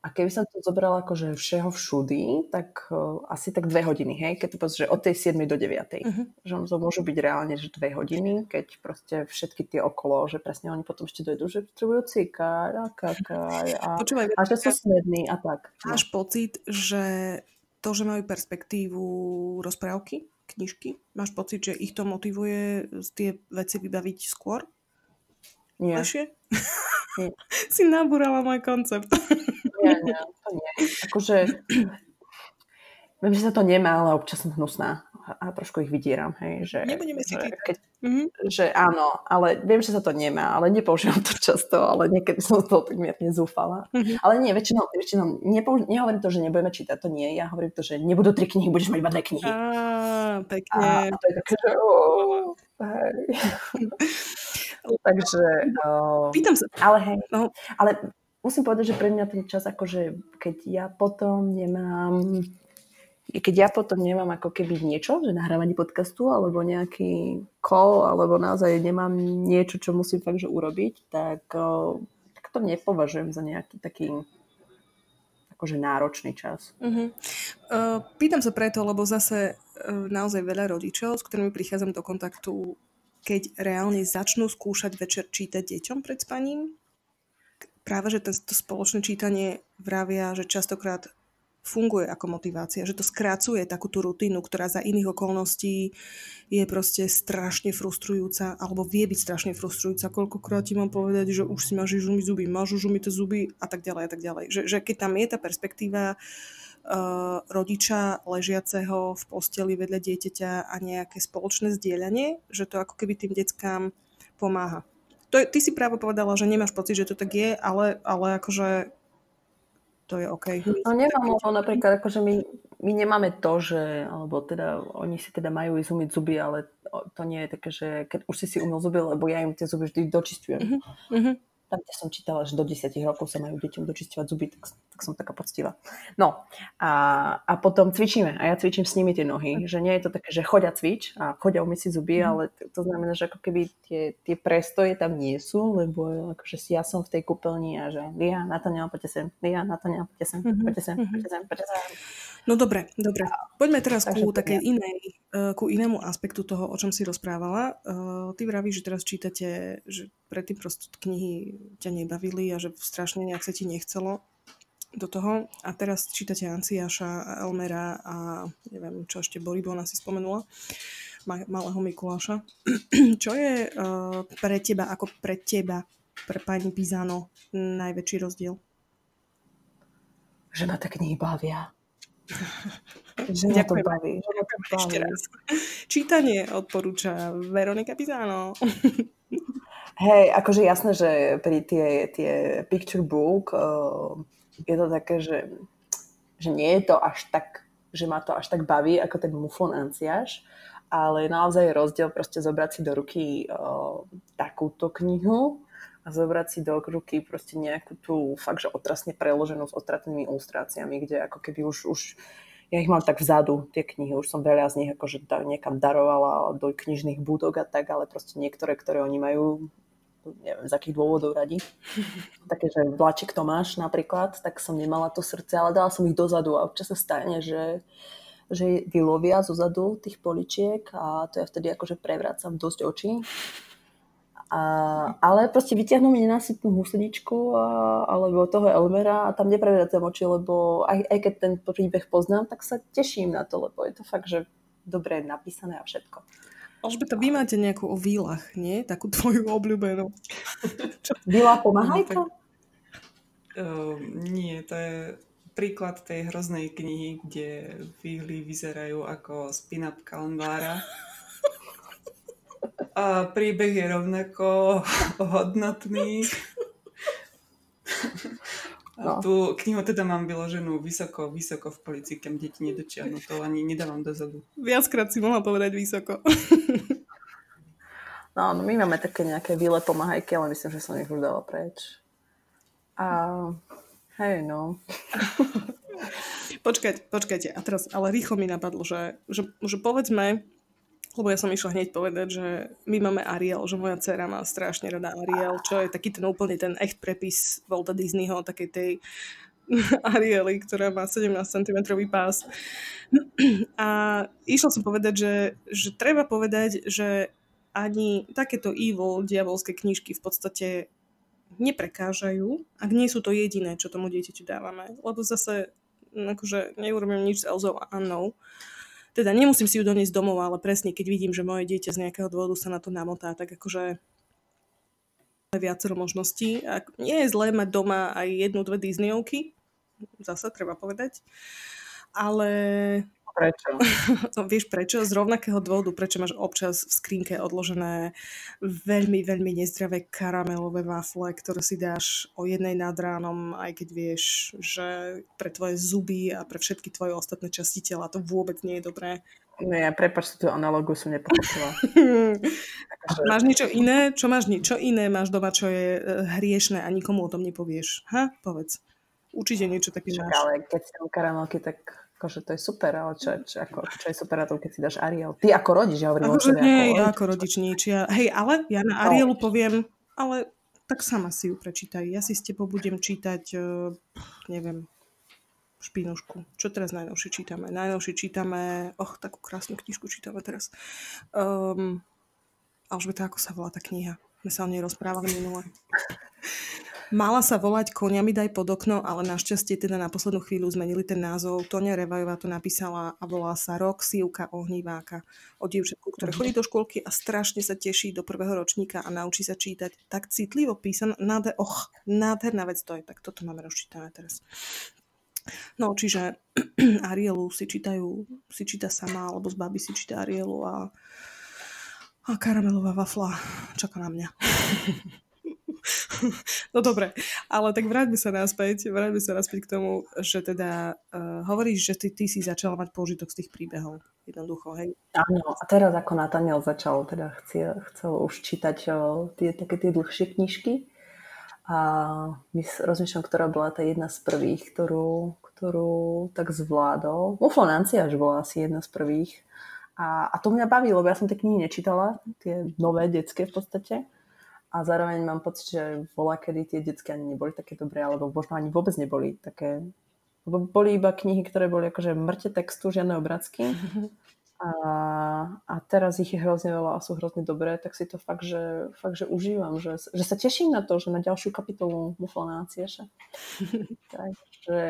A keby som to zobrala akože všeho všudy, tak asi tak 2 hodiny, hej? Keď to povedz, že od tej 7 do 9. Že to môžu byť reálne, že 2 hodiny, keď proste všetky tie okolo, že presne oni potom ešte dojdú, že potrebujú cikať a kakať a že sú smední a tak. Máš pocit, že to, že majú perspektívu rozprávky, knižky, máš pocit, že ich to motivuje tie veci vybaviť skôr? Nie. Nie. Si nabúrala môj koncept. Nie, to nie. Akože, viem, že sa to nemá, ale občas som hnusná a trošku ich vydieram, hej, že nebudeme si keď, že áno, ale viem, že sa to nemá, ale nepoužívam to často, ale niekedy som to tak mierne zúfala. Ale nie, väčšinou nehovorím to, že nebudeme čítať, to nie, ja hovorím to, že nebudú 3 knihy, budeš mať iba 2 knihy. Pekne. A to je také, že hej. Takže, pýtam sa. Ale hej, ale musím povedať, že pre mňa ten čas, akože keď ja potom nemám ako keby niečo, že nahrávanie podcastu, alebo nejaký call, alebo naozaj nemám niečo, čo musím fakt, že urobiť, tak to nepovažujem za nejaký taký akože náročný čas. Pýtam sa preto, lebo zase naozaj veľa rodičov, s ktorými prichádzam do kontaktu, keď reálne začnú skúšať večer čítať deťom pred spaním, práve, že to spoločné čítanie vravia, že častokrát funguje ako motivácia, že to skracuje takú tú rutinu, ktorá za iných okolností je proste strašne frustrujúca, alebo vie byť strašne frustrujúca. Koľkokrát ti mám povedať, že už si máš žumy zuby, máš žumité zuby a tak ďalej. Že keď tam je tá perspektíva rodiča ležiaceho v posteli vedľa dieťaťa a nejaké spoločné zdieľanie, že to ako keby tým deckám pomáha. Ty si práve povedala, že nemáš pocit, že to tak je, ale akože to je OK. No nemám, lebo napríklad, akože my nemáme to, že, alebo teda oni si teda majú ísť umyť zuby, ale to nie je také, že keď už si umyl zuby, lebo ja im tie zuby vždy dočistujem. Uh-huh. Tam, kde som čítala, že do 10 rokov sa majú deťom dočisťovať zuby, tak som taká poctivá. No a potom cvičíme. A ja cvičím s nimi tie nohy. Že nie je to také, že chodia cvič a chodia umyť si zuby, ale to znamená, že ako keby tie prestoje tam nie sú, lebo akože ja som v tej kúpeľni a že Lía, Nathaniel, poďte sem. Lía, Nathaniel, poďte sem. Poďte sem, poďte sem, poďte sem. No dobre. Poďme teraz ku takej inej, ku inému aspektu toho, o čom si rozprávala. Ty vravíš, že teraz čítate, že predtým proste knihy ťa nebavili a že strašne nejak sa ti nechcelo do toho. A teraz čítate Ancijáša, Elmera a neviem, čo ešte Boribóna si spomenula, malého Mikuláša. Čo je pre teba, pre pani Pizano najväčší rozdiel? Že ma tie knihy bavia. Ďakujem ešte raz. Čítanie odporúča Veronika Pizano. Hej, akože jasné, že pri tie picture book je to také, že nie je to až tak, že ma to až tak baví ako ten Muflón Ancijáš, ale naozaj je rozdiel proste zobrať si do ruky takúto knihu a zobrať si do ruky proste nejakú tú fakt, že otrasne preloženú s otratnými ilustráciami, kde ako keby už ja ich mám tak vzadu, tie knihy, už som veľa z nich akože niekam darovala do knižných budok a tak, ale proste niektoré, ktoré oni majú, neviem, z akých dôvodov radi. Takže Vláček Tomáš napríklad, tak som nemala to srdce, ale dala som ich dozadu a občas sa stane, že vylovia zozadu tých poličiek a to ja vtedy akože prevrácam dosť očí. Ale proste vyťahnu mi nenasytnú husličku alebo toho Elmera a tam neprevrátam oči, lebo aj keď ten príbeh poznám, tak sa teším na to, lebo je to fakt, že dobre napísané a všetko. Alžbeta, vy máte nejakú o výlach, nie? Takú tvoju obľúbenú. Výla pomáhajka? Nie, to je príklad tej hroznej knihy, kde výhly vyzerajú ako spin-up kalendára. A príbeh je rovnako hodnotný. No. Tú knihu teda mám vyloženú vysoko v polici, kam deti nedočiahnu. To ani nedávam dozadu. Viackrát si mohla povedať vysoko. No, my máme také nejaké výle pomáhajky, ale myslím, že som ich už dala preč. Hej, no. Počkajte. A teraz, ale rýchlo mi napadlo, že povedzme, lebo ja som išla hneď povedať, že my máme Ariel, že moja dcera má strašne rada Ariel, čo je taký ten úplne ten echt prepis Walta Disneyho, takej tej Ariely, ktorá má 17 cm pás. A išla som povedať, že treba povedať, že ani takéto evil diabolské knižky v podstate neprekážajú, ak nie sú to jediné, čo tomu dieťaťu dávame. Lebo zase akože neurobím nič s Elzou a Annou. Teda nemusím si ju doniesť domov, ale presne, keď vidím, že moje dieťa z nejakého dôvodu sa na to namotá, tak akože viacero možností. A nie je zlé mať doma aj 1-2 Disneyovky, zasa treba povedať, ale... Prečo? Vieš prečo? Z rovnakého dôvodu, prečo máš občas v skrinke odložené veľmi, veľmi nezdravé karamelové wafle, ktoré si dáš o 1:00 nad ránom, aj keď vieš, že pre tvoje zuby a pre všetky tvoje ostatné časti tela to vôbec nie je dobré. Ne, prepáč, tú analógiu som nepochopila. Máš niečo iné? Máš doma, čo je hriešne a nikomu o tom nepovieš? Povedz. Určite niečo také máš. Ale keď si tam karamelky, tak... Akože to je super, ale čo je super na tom, keď si dáš Ariel? Ty ako rodič, ja hovorím o čele. Nie, ako rodič nič. Hej, ale ja na Arielu poviem, ale tak sama si ju prečítaj. Ja si s tebou budem čítať, neviem, Špinušku. Čo teraz najnovšie čítame? Takú krásnu knižku čítame teraz. Alžbeta, ako sa volá tá kniha? My sa o nej rozprávali minule. Mala sa volať Koniami daj pod okno, ale našťastie teda na poslednú chvíľu zmenili ten názov. Toňa Revajová to napísala a volá sa Rok sívka ohníváka. O dievčatku, ktoré chodí do škôlky a strašne sa teší do prvého ročníka a naučí sa čítať. Tak citlivo písaná, nádherná vec to je. Tak toto máme rozčítané teraz. No, čiže Arielu si číta sama, alebo z baby si číta Arielu a karamelová vafla čaká na mňa. No dobre, ale tak vráťme sa naspäť k tomu, že teda hovoríš, že ty si začala mať požitok z tých príbehov, jednoducho, hej? Áno, a teraz ako Nathaniel začal, teda chcel už čítať také tie dlhšie knižky a rozmýšľam, ktorá bola tá jedna z prvých, ktorú tak zvládol. Muflón Ancijáš bola asi jedna z prvých a to mňa bavilo, lebo ja som tie knihy nečítala, tie nové, detské v podstate. A zároveň mám pocit, že voľakedy tie detské ani neboli také dobré, alebo možno ani vôbec neboli také. Boli iba knihy, ktoré boli akože mŕte textu, žiadne obrázky. A teraz ich je hrozne veľa a sú hrozne dobré, tak si to fakt, že užívam. Že sa teším na to, že na ďalšiu kapitolu Muflona Ancijáša. Takže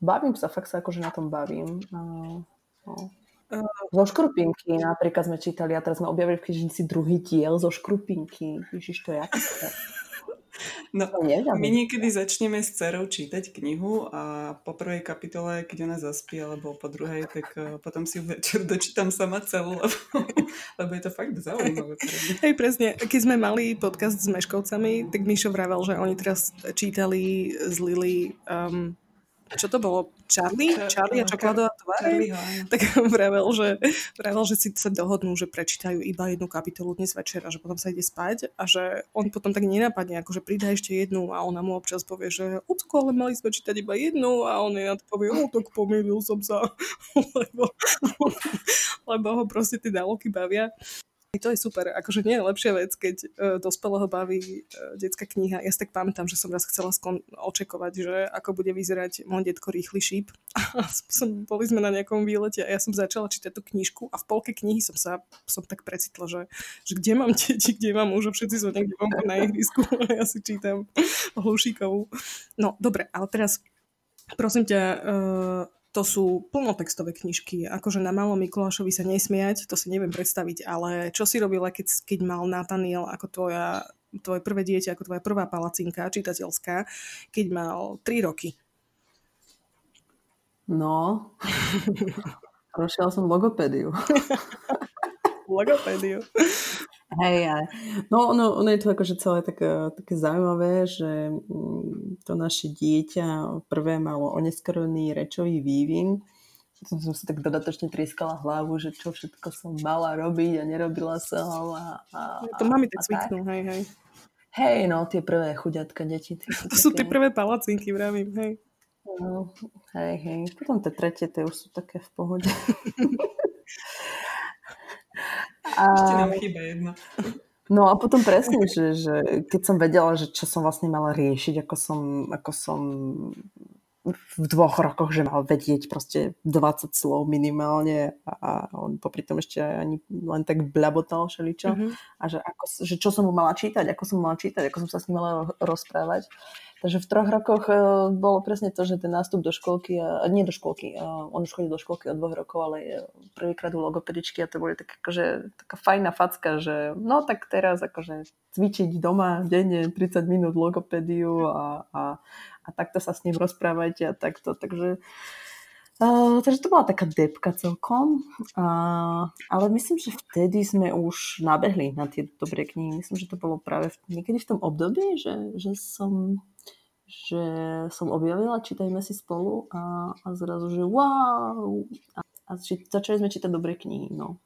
bavím sa, fakt sa akože na tom bavím. Zo Škrupinky napríklad sme čítali a teraz sme objavili v knižnici druhý diel zo Škrupinky. Ježiš, to je ako to? No, my niekedy začneme s dcerou čítať knihu a po prvej kapitole, keď ona zaspí, alebo po druhej, tak potom si večer dočítam sama celú, lebo je to fakt zaujímavé. Hej, presne. Keď sme mali podcast s Meškovcami, tak Mišo vravel, že oni teraz čítali z Lily... Čo to bolo? Charlie a čokoládová tváreň? Tak vravel, že si sa dohodnú, že prečítajú iba jednu kapitolu dnes večer a že potom sa ide spať a že on potom tak nenapadne, akože pridá ešte jednu a ona mu občas povie, že Ucko, ale mali sme čítať iba jednu a on jej na to povie, tak pomýlil som sa, lebo ho proste tie dialógy bavia. I to je super, akože nie je lepšia vec, keď dospelého baví detská kniha. Ja si tak pamätám, že som raz chcela očekovať, že ako bude vyzerať môj detko Rýchly šíp. A boli sme na nejakom výlete a ja som začala čítať tú knižku a v polke knihy som tak precitla, že kde mám deti, kde mám muža, všetci sú niekde vonku na ihrisku a ja si čítam Hlušíkovú. No dobre, ale teraz prosím ťa... To sú plnotextové knižky, akože na malom Mikulášovi sa nesmiať, to si neviem predstaviť, ale čo si robila, keď mal Nathaniel ako tvoje prvé dieťa, ako tvoja prvá palacinka čitateľská, keď mal 3 roky? No, rušila som logopédiu. Logopédiu. Hej, no ono je to akože celé také zaujímavé, že to naše dieťa prvé malo oneskorený rečový vývin. Som si tak dodatočne trieskala hlavu, že čo všetko som mala robiť a nerobila som. To mami tak zvyknú, hej. Hej, no tie prvé chuďatka deti. To sú tie prvé palacinky, vravím, hej. No, hej. Potom tie tretie, tie už sú také v pohode. Ešte nám chýba jedna. No a potom presne, že keď som vedela, že čo som vlastne mala riešiť, ako som v 2 rokoch, že mal vedieť proste 20 slov minimálne a on popri tom ešte ani len tak blabotal všeličo a že čo som mu mala čítať, ako som sa s ním mala rozprávať. Takže v 3 rokoch bolo presne to, že ten nástup do školky, on už chodil do školky od 2 rokov, ale prvýkrát u logopedičky a to boli taká fajná facka, že no tak teraz akože cvičiť doma denne 30 minút logopédiu a takto sa s ním rozprávať a takto, takže to bola taká depka celkom, ale myslím, že vtedy sme už nabehli na tie dobré knihy. Myslím, že to bolo práve niekedy v tom období, že som objavila Čítajme si spolu a zrazu, že wow! A začali sme čítať dobré knihy. No.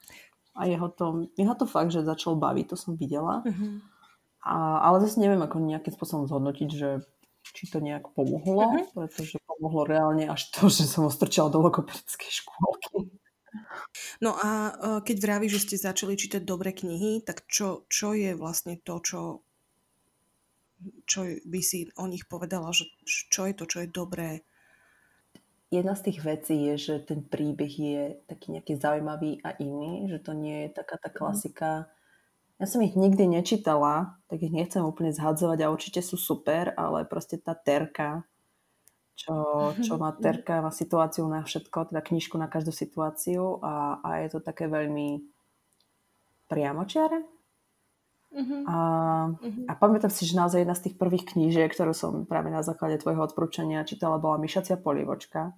A jeho to fakt, že začal baviť, to som videla. Uh-huh. Ale zase neviem, ako nejakým spôsobom zhodnotiť, že či to nejak pomohlo, pretože pomohlo reálne až to, že som ostrčala do logopedickej škôlky. No a keď vravíš, že ste začali čítať dobré knihy, tak čo je vlastne to, čo by si o nich povedala, že čo je to, čo je dobré? Jedna z tých vecí je, že ten príbeh je taký nejaký zaujímavý a iný, že to nie je taká tá klasika. Ja Ja som ich nikdy nečítala, tak ich nechcem úplne zhadzovať a určite sú super, ale proste tá terka, čo má terka, má situáciu na všetko, teda knižku na každú situáciu a je to také veľmi priamočiare. A pamätám si, že naozaj jedna z tých prvých knížiek, ktorú som práve na základe tvojho odporúčania čítala, bola Myšacia polievočka.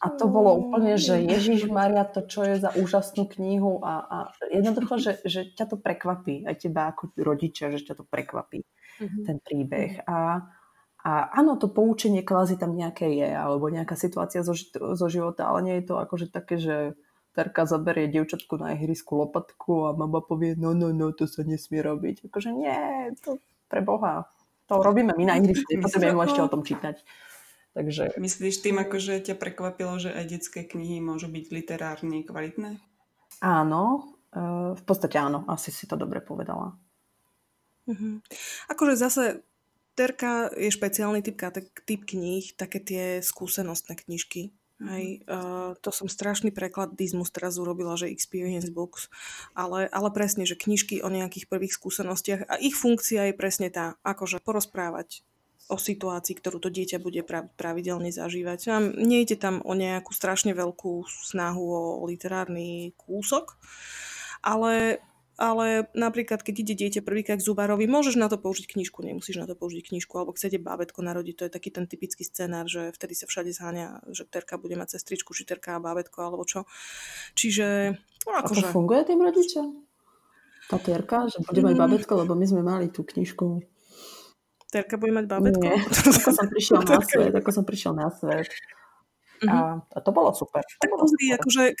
A to bolo úplne, že Ježišmaria, to čo je za úžasnú knihu a jednoducho, že ťa to prekvapí, aj teba ako rodiča, že ťa to prekvapí, ten príbeh. A áno, to poučenie kvázi tam nejaké je, alebo nejaká situácia zo života, ale nie je to akože také, že terka zaberie dievčatku na ihrisku lopatku a mama povie, no, to sa nesmie robiť. Akože nie, to pre Boha, to robíme my na ihrisku, potrebujeme ešte o tom čítať. Takže... Myslíš tým, akože ťa prekvapilo, že aj detské knihy môžu byť literárne kvalitné? Áno, v podstate áno, asi si to dobre povedala. Akože zase terka je špeciálny typ kníh, také tie skúsenostné knižky. Hej, to som strašný preklad dizmus teraz urobila, že experience books, ale presne, že knižky o nejakých prvých skúsenostiach a ich funkcia je presne tá, akože porozprávať o situácii, ktorú to dieťa bude pravidelne zažívať. A nejde tam o nejakú strašne veľkú snahu o literárny kúsok, ale napríklad, keď ide dieťa prvýkrát k zubárovi, môžeš na to použiť knižku, nemusíš na to použiť knižku, alebo chcete bábätko narodiť, to je taký ten typický scenár, že vtedy sa všade zháňa, že terka bude mať sestričku, či terka a bábätko, alebo čo. Čiže... Akože... A to funguje tým rodičom? Tá terka, že bude mať bábätko, lebo my sme mali tú knižku. Terka bude mať bábätko? Nie, ako som prišiel na svet. A to bolo super. Tak pozri, akože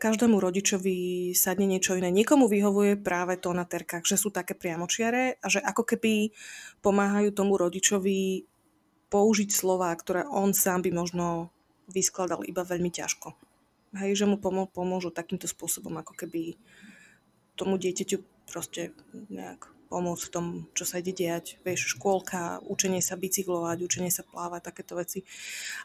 každému rodičovi sadne niečo iné. Niekomu vyhovuje práve to na terkách, že sú také priamočiare a že ako keby pomáhajú tomu rodičovi použiť slová, ktoré on sám by možno vyskladal iba veľmi ťažko. Hej, že mu pomôžu takýmto spôsobom, ako keby tomu dieťaťu proste nejak pomôcť v tom, čo sa ide dejať. Vieš, škôlka, učenie sa bicyklovať, učenie sa plávať, takéto veci.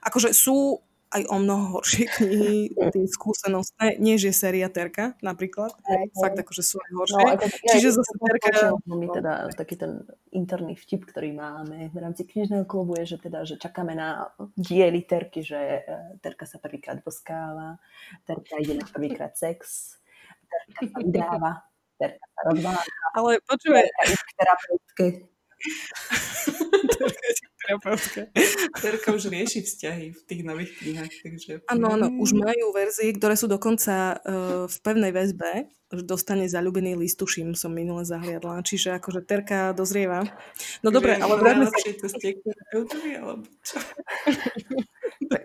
Akože sú aj o mnoho horšie knihy, tie skúsenostné, než je séria terka, napríklad. Fakt akože sú aj horšie. No, čiže zase terka... My teda taký ten interný vtip, ktorý máme v rámci knižného klubu je, že čakáme na diely terky, že terka sa prvýkrát boskáva, terka ide na prvýkrát sex, terka sa vydáva. Ale počúvaj. Terapeutka. Terka už rieši vzťahy v tých nových knihách. Áno, už majú verzie, ktoré sú dokonca v pevnej väzbe. Dostane zaľúbený listuším, som minule zahliadla. Čiže akože terka dozrieva. No dobre, ale vráťme sa. To ste terapeutovi, alebo čo?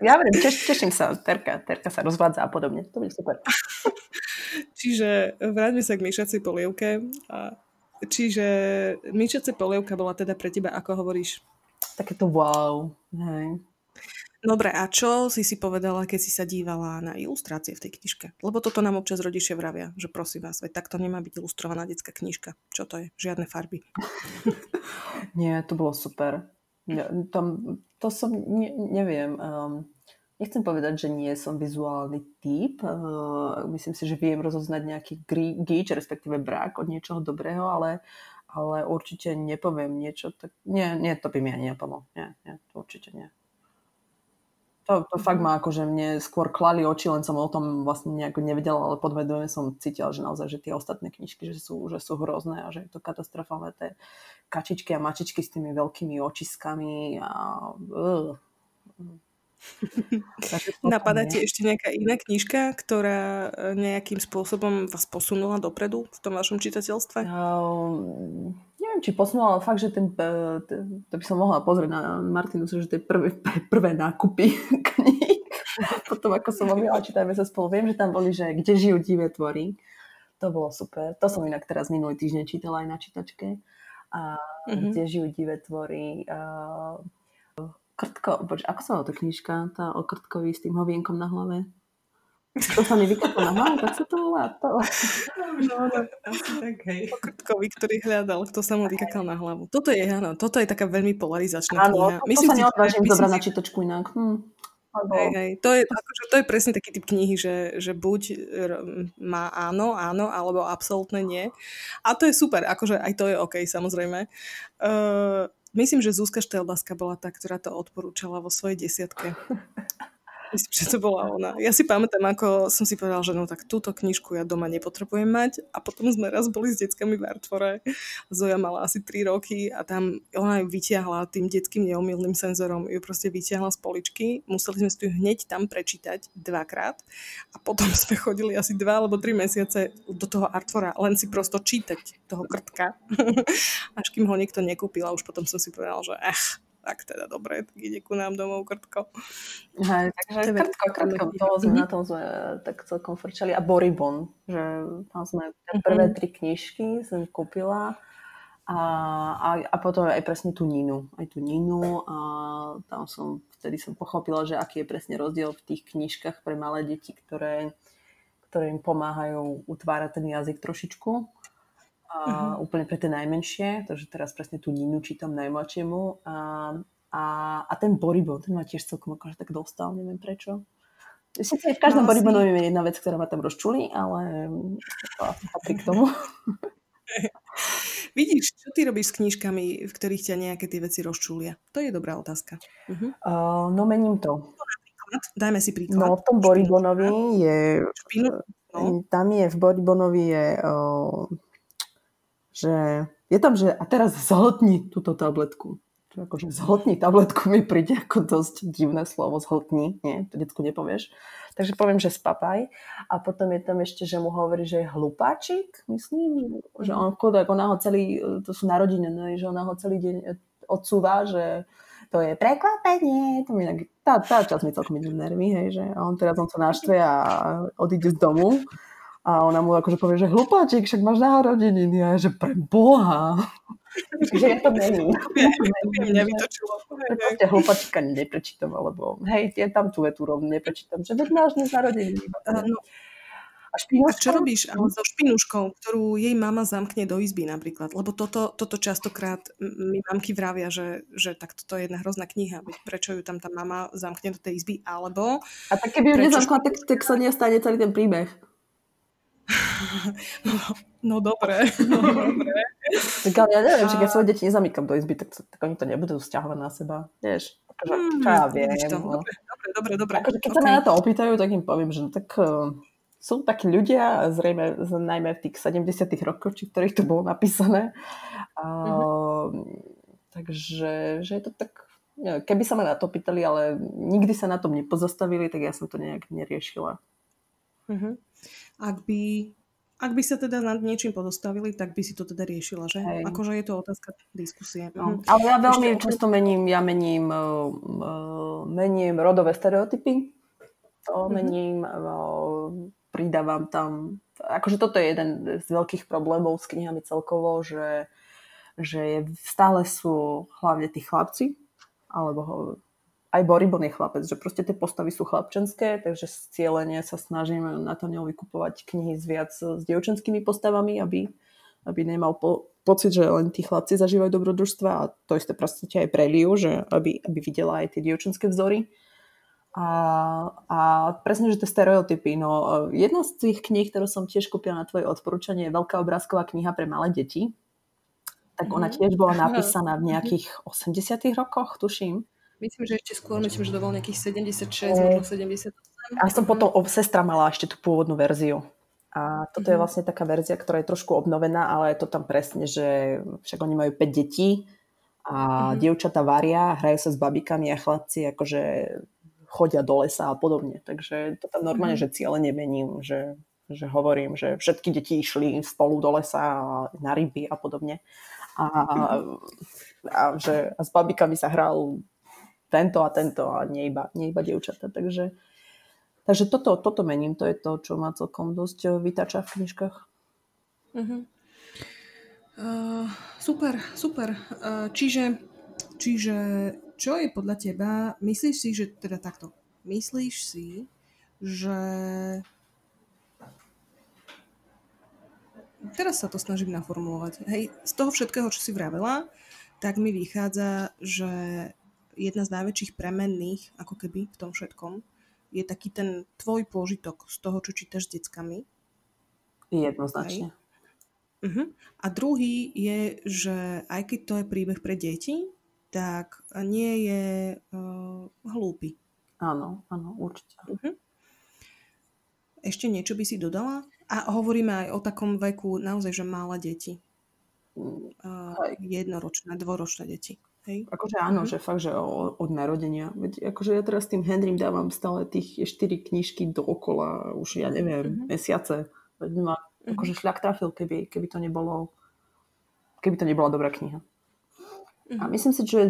Ja verím, teším sa, terka sa rozvádza a podobne. To bude super. Čiže vráťme sa k myšacej polievke. Čiže myšacia polievka bola teda pre teba, ako hovoríš? Takéto wow. Hej. Dobre, a čo si povedala, keď si sa dívala na ilustrácie v tej knižke? Lebo toto nám občas rodičia vravia, že prosím vás, veď takto nemá byť ilustrovaná detská knižka. Čo to je? Žiadne farby. Nie, to bolo super. To som, neviem, nechcem povedať, že nie som vizuálny typ. Myslím si, že viem rozoznať nejaký gíč, respektíve brák od niečoho dobrého, ale určite nepoviem niečo. Tak... Nie, to by mi ani nepomohlo. Nie, to určite nie. To fakt ma akože mne skôr klali oči, len som o tom vlastne nejako nevedela, ale podvedome som cítila, že naozaj, že tie ostatné knižky, že sú hrozné a že je to katastrofálne, tie kačičky a mačičky s tými veľkými očiskami a... Napadá ti ešte nejaká iná knižka, ktorá nejakým spôsobom vás posunula dopredu v tom vašom čitateľstve? Neviem, či posunula, ale fakt, že to by som mohla pozrieť na Martinu, že tie prvé nákupy kníh. Potom, ako som hovorila, čítajme sa spolu. Viem, že tam boli, že Kde žijú divé tvory. To bolo super. To som inak teraz minulý týždeň čítala aj na čítačke. A Kde žijú divé tvory. Krtko. Ako sa volá to knižka? Tá o Krtkovi s tým hovienkom na hlave. To sa mi vykaplo na hlavu, tak sa to volá. O Krtkovi, ktorý hľadal, kto sa mu vykakal na hlavu. Toto je taká veľmi polarizačná kniha. Áno, to sa neodvážim zobrať na čítočku inak. Hej. To je presne taký typ knihy, že buď má áno, alebo absolútne nie. A to je super, akože aj to je OK, samozrejme. Myslím, že Zuzka Štelbaska bola tá, ktorá to odporúčala vo svojej 10. Myslím, že to bola ona. Ja si pamätám, ako som si povedala, že no tak túto knižku ja doma nepotrebujem mať, a potom sme raz boli s deckami v Artfore. Zoja mala asi 3 roky a tam ona ju vyťahla tým detským neomylným senzorom, ju proste vyťahla z poličky. Museli sme si ju hneď tam prečítať 2-krát a potom sme chodili asi 2 alebo 3 mesiace do toho Artfora len si prosto čítať toho Krtka. Až kým ho niekto nekúpil, a už potom som si povedala, že tak teda dobre, tak ide ku nám domov Krtko. Hej, takže Krtko, na tom sme tak celkom frčali. A Boribón, že tam sme prvé 3 knižky som kúpila a potom aj presne tú Ninu, a tam vtedy som pochopila, že aký je presne rozdiel v tých knižkách pre malé deti, ktoré im pomáhajú utvárať ten jazyk trošičku. Úplne pre tie najmenšie, takže teraz presne tú Ninu čítam najmladšiemu a ten Boribón, ten ma tiež celkom akože tak dostal, neviem prečo. Sice v každom Boribónovi je jedna vec, ktorá ma tam rozčulí, ale to asi patrí k tomu. Vidíš, čo ty robíš s knižkami, v ktorých ťa nejaké tie veci rozčulia? To je dobrá otázka. No mením to. Dajme si príklad. No v tom Boribónovi je... Tam je, v Boribónovi je... že je tam, že a teraz zhltni túto tabletku. Čo akože zhltni tabletku mi príde ako dosť divné slovo, zhltni, nie, to detku nepovieš. Takže poviem, že spapaj. A potom je tam ešte, že mu hovorí, že je hlupáčik, myslím, že on chudák, to sú narodeniny, že ona ho celý deň odsúva, že to je prekvapenie, to mi tá časť mi celkom ide nervy, hej, že on teraz on sa naštve a odíde z domu. A ona mu akože povie, že hlupáčik, však máš narodeniny. A je, že pre Boha. Že ja to mením. Mňa vytočilo. Proste hlupáčika neprečítam, alebo hej, ja tam tú vetu rovnú neprečítam, že veď máš narodeniny. A čo robíš so Špinuškou, ktorú jej mama zamkne do izby napríklad? Lebo toto častokrát mi mamky vravia, že tak toto je jedna hrozná kniha. Prečo ju tam tá mama zamkne do tej izby? Alebo... A tak keby ju nezamkla, tak sa nestane celý ten príbeh. No dobre. Ja neviem, že keď svoje deti nezamykam do izby, tak oni to nebudú vzťahovať na seba. Vieš, akože, čo ja viem. Dobre. Akože, keď sa ma na to opýtajú, tak im poviem, že tak sú takí ľudia, zrejme najmä v tých 70-tych rokoch, či ktorých to bolo napísané. Takže že je to tak, keby sa ma na to pýtali, ale nikdy sa na tom nepozastavili, tak ja som to nejak neriešila. Ak by sa teda nad niečím podostavili, tak by si to teda riešila, že? Hej. Akože je to otázka diskusie. No. Ale ja veľmi často mením rodové stereotypy. To mením, pridávam tam... Akože toto je jeden z veľkých problémov s knihami celkovo, že stále sú hlavne tí chlapci, alebo... Aj Boribón je chlapec, že proste tie postavy sú chlapčenské, takže cieľene sa snažíme Nathaniel vykupovať knihy s dievčenskými postavami, aby nemal pocit, že len tí chlapci zažívajú dobrodružstva, a to isté proste aj pre Liu, že aby videla aj tie dievčenské vzory. A presne, že tie stereotypy. No, jedna z tých kníh, ktorú som tiež kúpila na tvoje odporúčanie, je Veľká obrázková kniha pre malé deti. Tak ona tiež bola napísaná v nejakých 80-tych rokoch, tuším. Myslím, že ešte skôr, že to bol nejakých 76, možno 78. A som potom, sestra mala ešte tú pôvodnú verziu. A toto je vlastne taká verzia, ktorá je trošku obnovená, ale je to tam presne, že však oni majú 5 detí a dievčatá varia, hrajú sa s babikami a chlapci akože chodia do lesa a podobne. Takže to tam normálne, že cieľe nemením, že hovorím, že všetky deti išli spolu do lesa a na ryby a podobne. A s babikami sa hral tento a nie iba dievčatá. Takže toto mením, to je to, čo ma celkom dosť vytáča v knižkách. Super. Čiže čo je podľa teba, myslíš si, že teraz sa to snažím naformulovať, hej, z toho všetkého, čo si vravela, tak mi vychádza, že jedna z najväčších premenných, ako keby v tom všetkom, je taký ten tvoj pôžitok z toho, čo čítaš s deckami. Jednoznačne. Uh-huh. A druhý je, že aj keď to je príbeh pre deti, tak nie je hlúpy. Áno, áno, určite. Uh-huh. Ešte niečo by si dodala? A hovoríme aj o takom veku naozaj, že malé deti. Jednoročné, dvoročné deti. Hej. Akože áno, že fakt, že od narodenia. Akože ja teraz s tým Henrym dávam stále tých 4 knižky dookola už, ja neviem, mesiace. No, akože šľak trafil, keby to nebolo, keby to nebola dobrá kniha. A myslím si, že je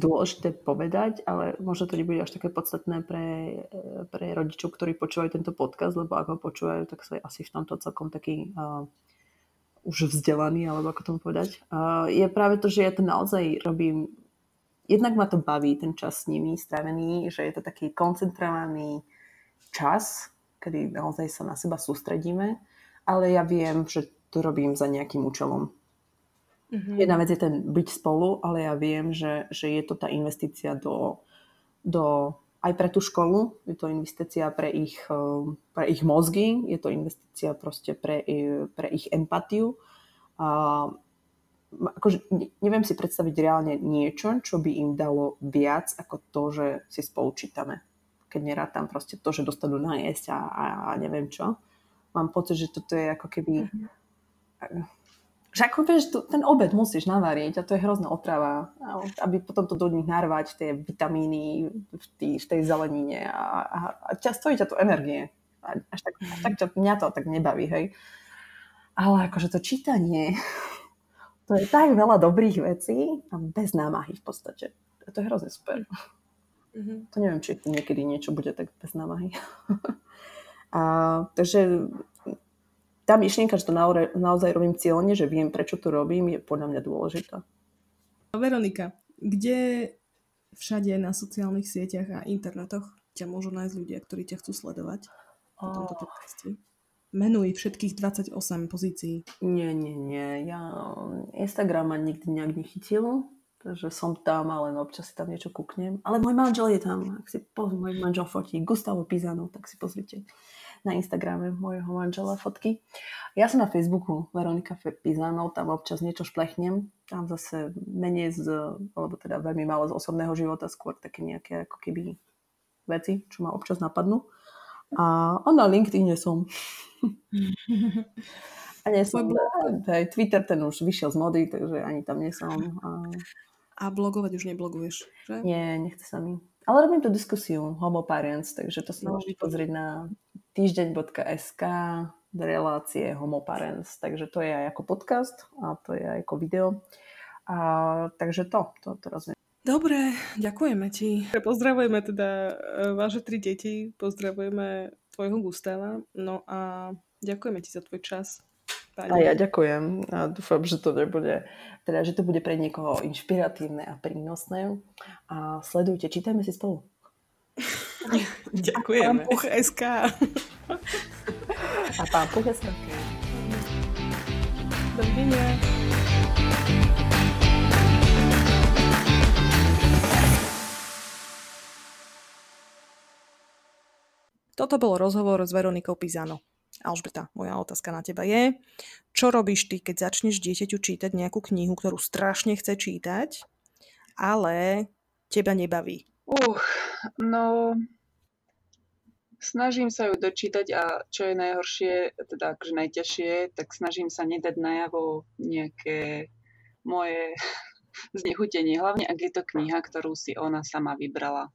dôležité povedať, ale možno to nebude až také podstatné pre rodičov, ktorí počúvajú tento podcast, lebo ako počúvajú, tak sa asi v tomto celkom taký... už vzdelaný, alebo ako tomu povedať, je práve to, že ja to naozaj robím, jednak ma to baví ten čas s nimi strávený, že je to taký koncentrovaný čas, kedy naozaj sa na seba sústredíme, ale ja viem, že to robím za nejakým účelom. Mm-hmm. Jedna vec je ten byť spolu, ale ja viem, že je to tá investícia do aj pre tú školu, je to investícia pre ich mozgy, je to investícia proste pre ich empatiu. A akože neviem si predstaviť reálne niečo, čo by im dalo viac ako to, že si spolu čítame. Keď nerátam proste to, že dostanú najesť a neviem čo. Mám pocit, že toto je ako keby... Že ako vieš, ten obed musíš navariť a to je hrozná otrava, aby potom to do nich narvať, tie vitamíny v tej zelenine a stojí ťa to energie. Až tak mňa to tak nebaví, hej. Ale akože to čítanie, to je tak veľa dobrých vecí a bez námahy v podstate. A to je hrozne super. To neviem, či niekedy niečo bude tak bez námahy. Takže... Tá myšlienka, že to naozaj robím cieľne, že viem, prečo to robím, je podľa mňa dôležitá. Veronika, kde všade na sociálnych sieťach a internetoch ťa môžu nájsť ľudia, ktorí ťa chcú sledovať po tomto podcaste? Menuj všetkých 28 pozícií. Nie. Ja Instagram ma nikdy nejak nechytil, takže som tam, ale občas si tam niečo kúknem. Ale môj manžel je tam. Ak si môj manžel fotí Gustavo Pizano, tak si pozrite na Instagrame môjho manžela fotky. Ja som na Facebooku Veronika Pizano, tam občas niečo šplechnem. Tam zase menej alebo teda veľmi málo z osobného života, skôr také nejaké ako keby veci, čo ma občas napadnú. A na LinkedIne som. A nie som. Twitter ten už vyšiel z mody, takže ani tam nie som. A blogovať už nebloguješ, že? Nie, nechce sa mi. Ale robím tú diskusiu Homoparents, takže to si môžete pozrieť na týždeň.sk relácie Homoparents. Takže to je aj ako podcast a to je aj ako video. A, takže to teraz je. Dobre, ďakujeme ti. Pozdravujeme teda vaše 3 deti, pozdravujeme tvojho Gustava, no a ďakujeme ti za tvoj čas. A ja ďakujem a dúfam, že to nebude, teda, že to bude pre niekoho inšpiratívne a prínosné. A sledujte, čítajme si spolu. Ďakujeme. A Pampúch SK. Dovidenia. Toto bol rozhovor s Veronikou Pizano. Alžbeta, moja otázka na teba je, čo robíš ty, keď začneš dieťaťu čítať nejakú knihu, ktorú strašne chce čítať, ale teba nebaví? No snažím sa ju dočítať a čo je najhoršie, teda akože najťažšie, tak snažím sa nedať najavo nejaké moje znechutenie, hlavne ak je to kniha, ktorú si ona sama vybrala.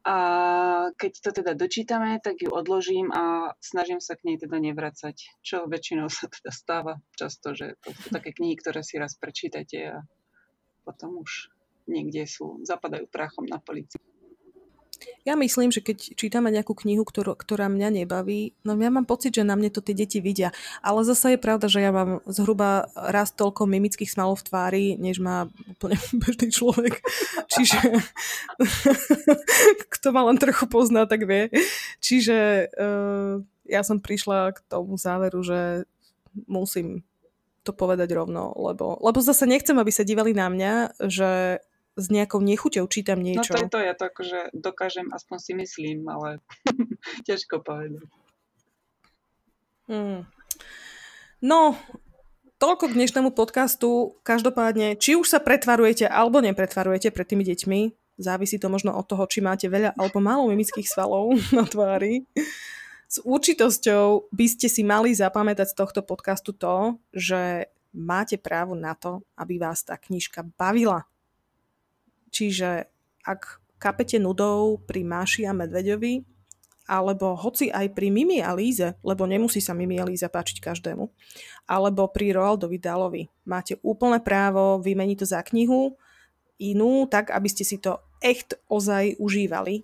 A keď to teda dočítame, tak ju odložím a snažím sa k nej teda nevracať. Čo väčšinou sa teda stáva často, že to sú také knihy, ktoré si raz prečítate a potom už niekde zapadajú prachom na polici. Ja myslím, že keď čítame nejakú knihu, ktorá mňa nebaví, no ja mám pocit, že na mne to tie deti vidia. Ale zasa je pravda, že ja mám zhruba raz toľko mimických smalov v tvári, než má úplne bežný človek. Čiže kto ma len trochu pozná, tak vie. Čiže ja som prišla k tomu záveru, že musím to povedať rovno, lebo zase nechcem, aby sa dívali na mňa, že s nejakou nechuťou čítam niečo. No to je to, ja to akože dokážem, aspoň si myslím, ale ťažko povedať. No, toľko k dnešnému podcastu. Každopádne, či už sa pretvarujete alebo nepretvarujete pred tými deťmi, závisí to možno od toho, či máte veľa alebo málo mimických svalov na tvári. S určitosťou by ste si mali zapamätať z tohto podcastu to, že máte právo na to, aby vás tá knižka bavila. Čiže ak kapete nudou pri Máši a Medveďovi, alebo hoci aj pri Mimi a Líze, lebo nemusí sa Mimi a Líza páčiť každému, alebo pri Roaldovi Dahlovi, máte úplné právo vymeniť to za knihu inú, tak aby ste si to echt ozaj užívali,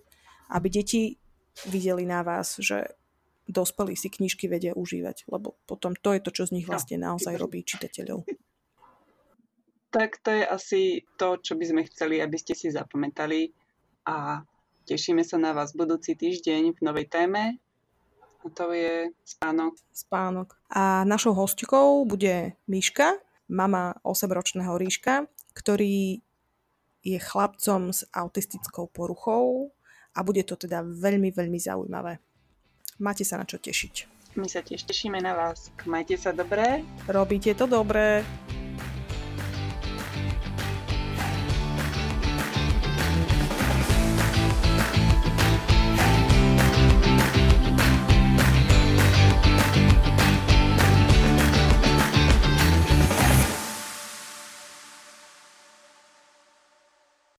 aby deti videli na vás, že dospelí si knižky vedia užívať, lebo potom to je to, čo z nich vlastne naozaj robí čitateľov. Tak to je asi to, čo by sme chceli, aby ste si zapamätali, a tešíme sa na vás budúci týždeň v novej téme, a to je spánok. Spánok. A našou hostkou bude Miška, mama 8-ročného Ríška, ktorý je chlapcom s autistickou poruchou, a bude to teda veľmi, veľmi zaujímavé. Máte sa na čo tešiť. My sa tiež tešíme na vás. Majte sa dobre. Robíte to dobre.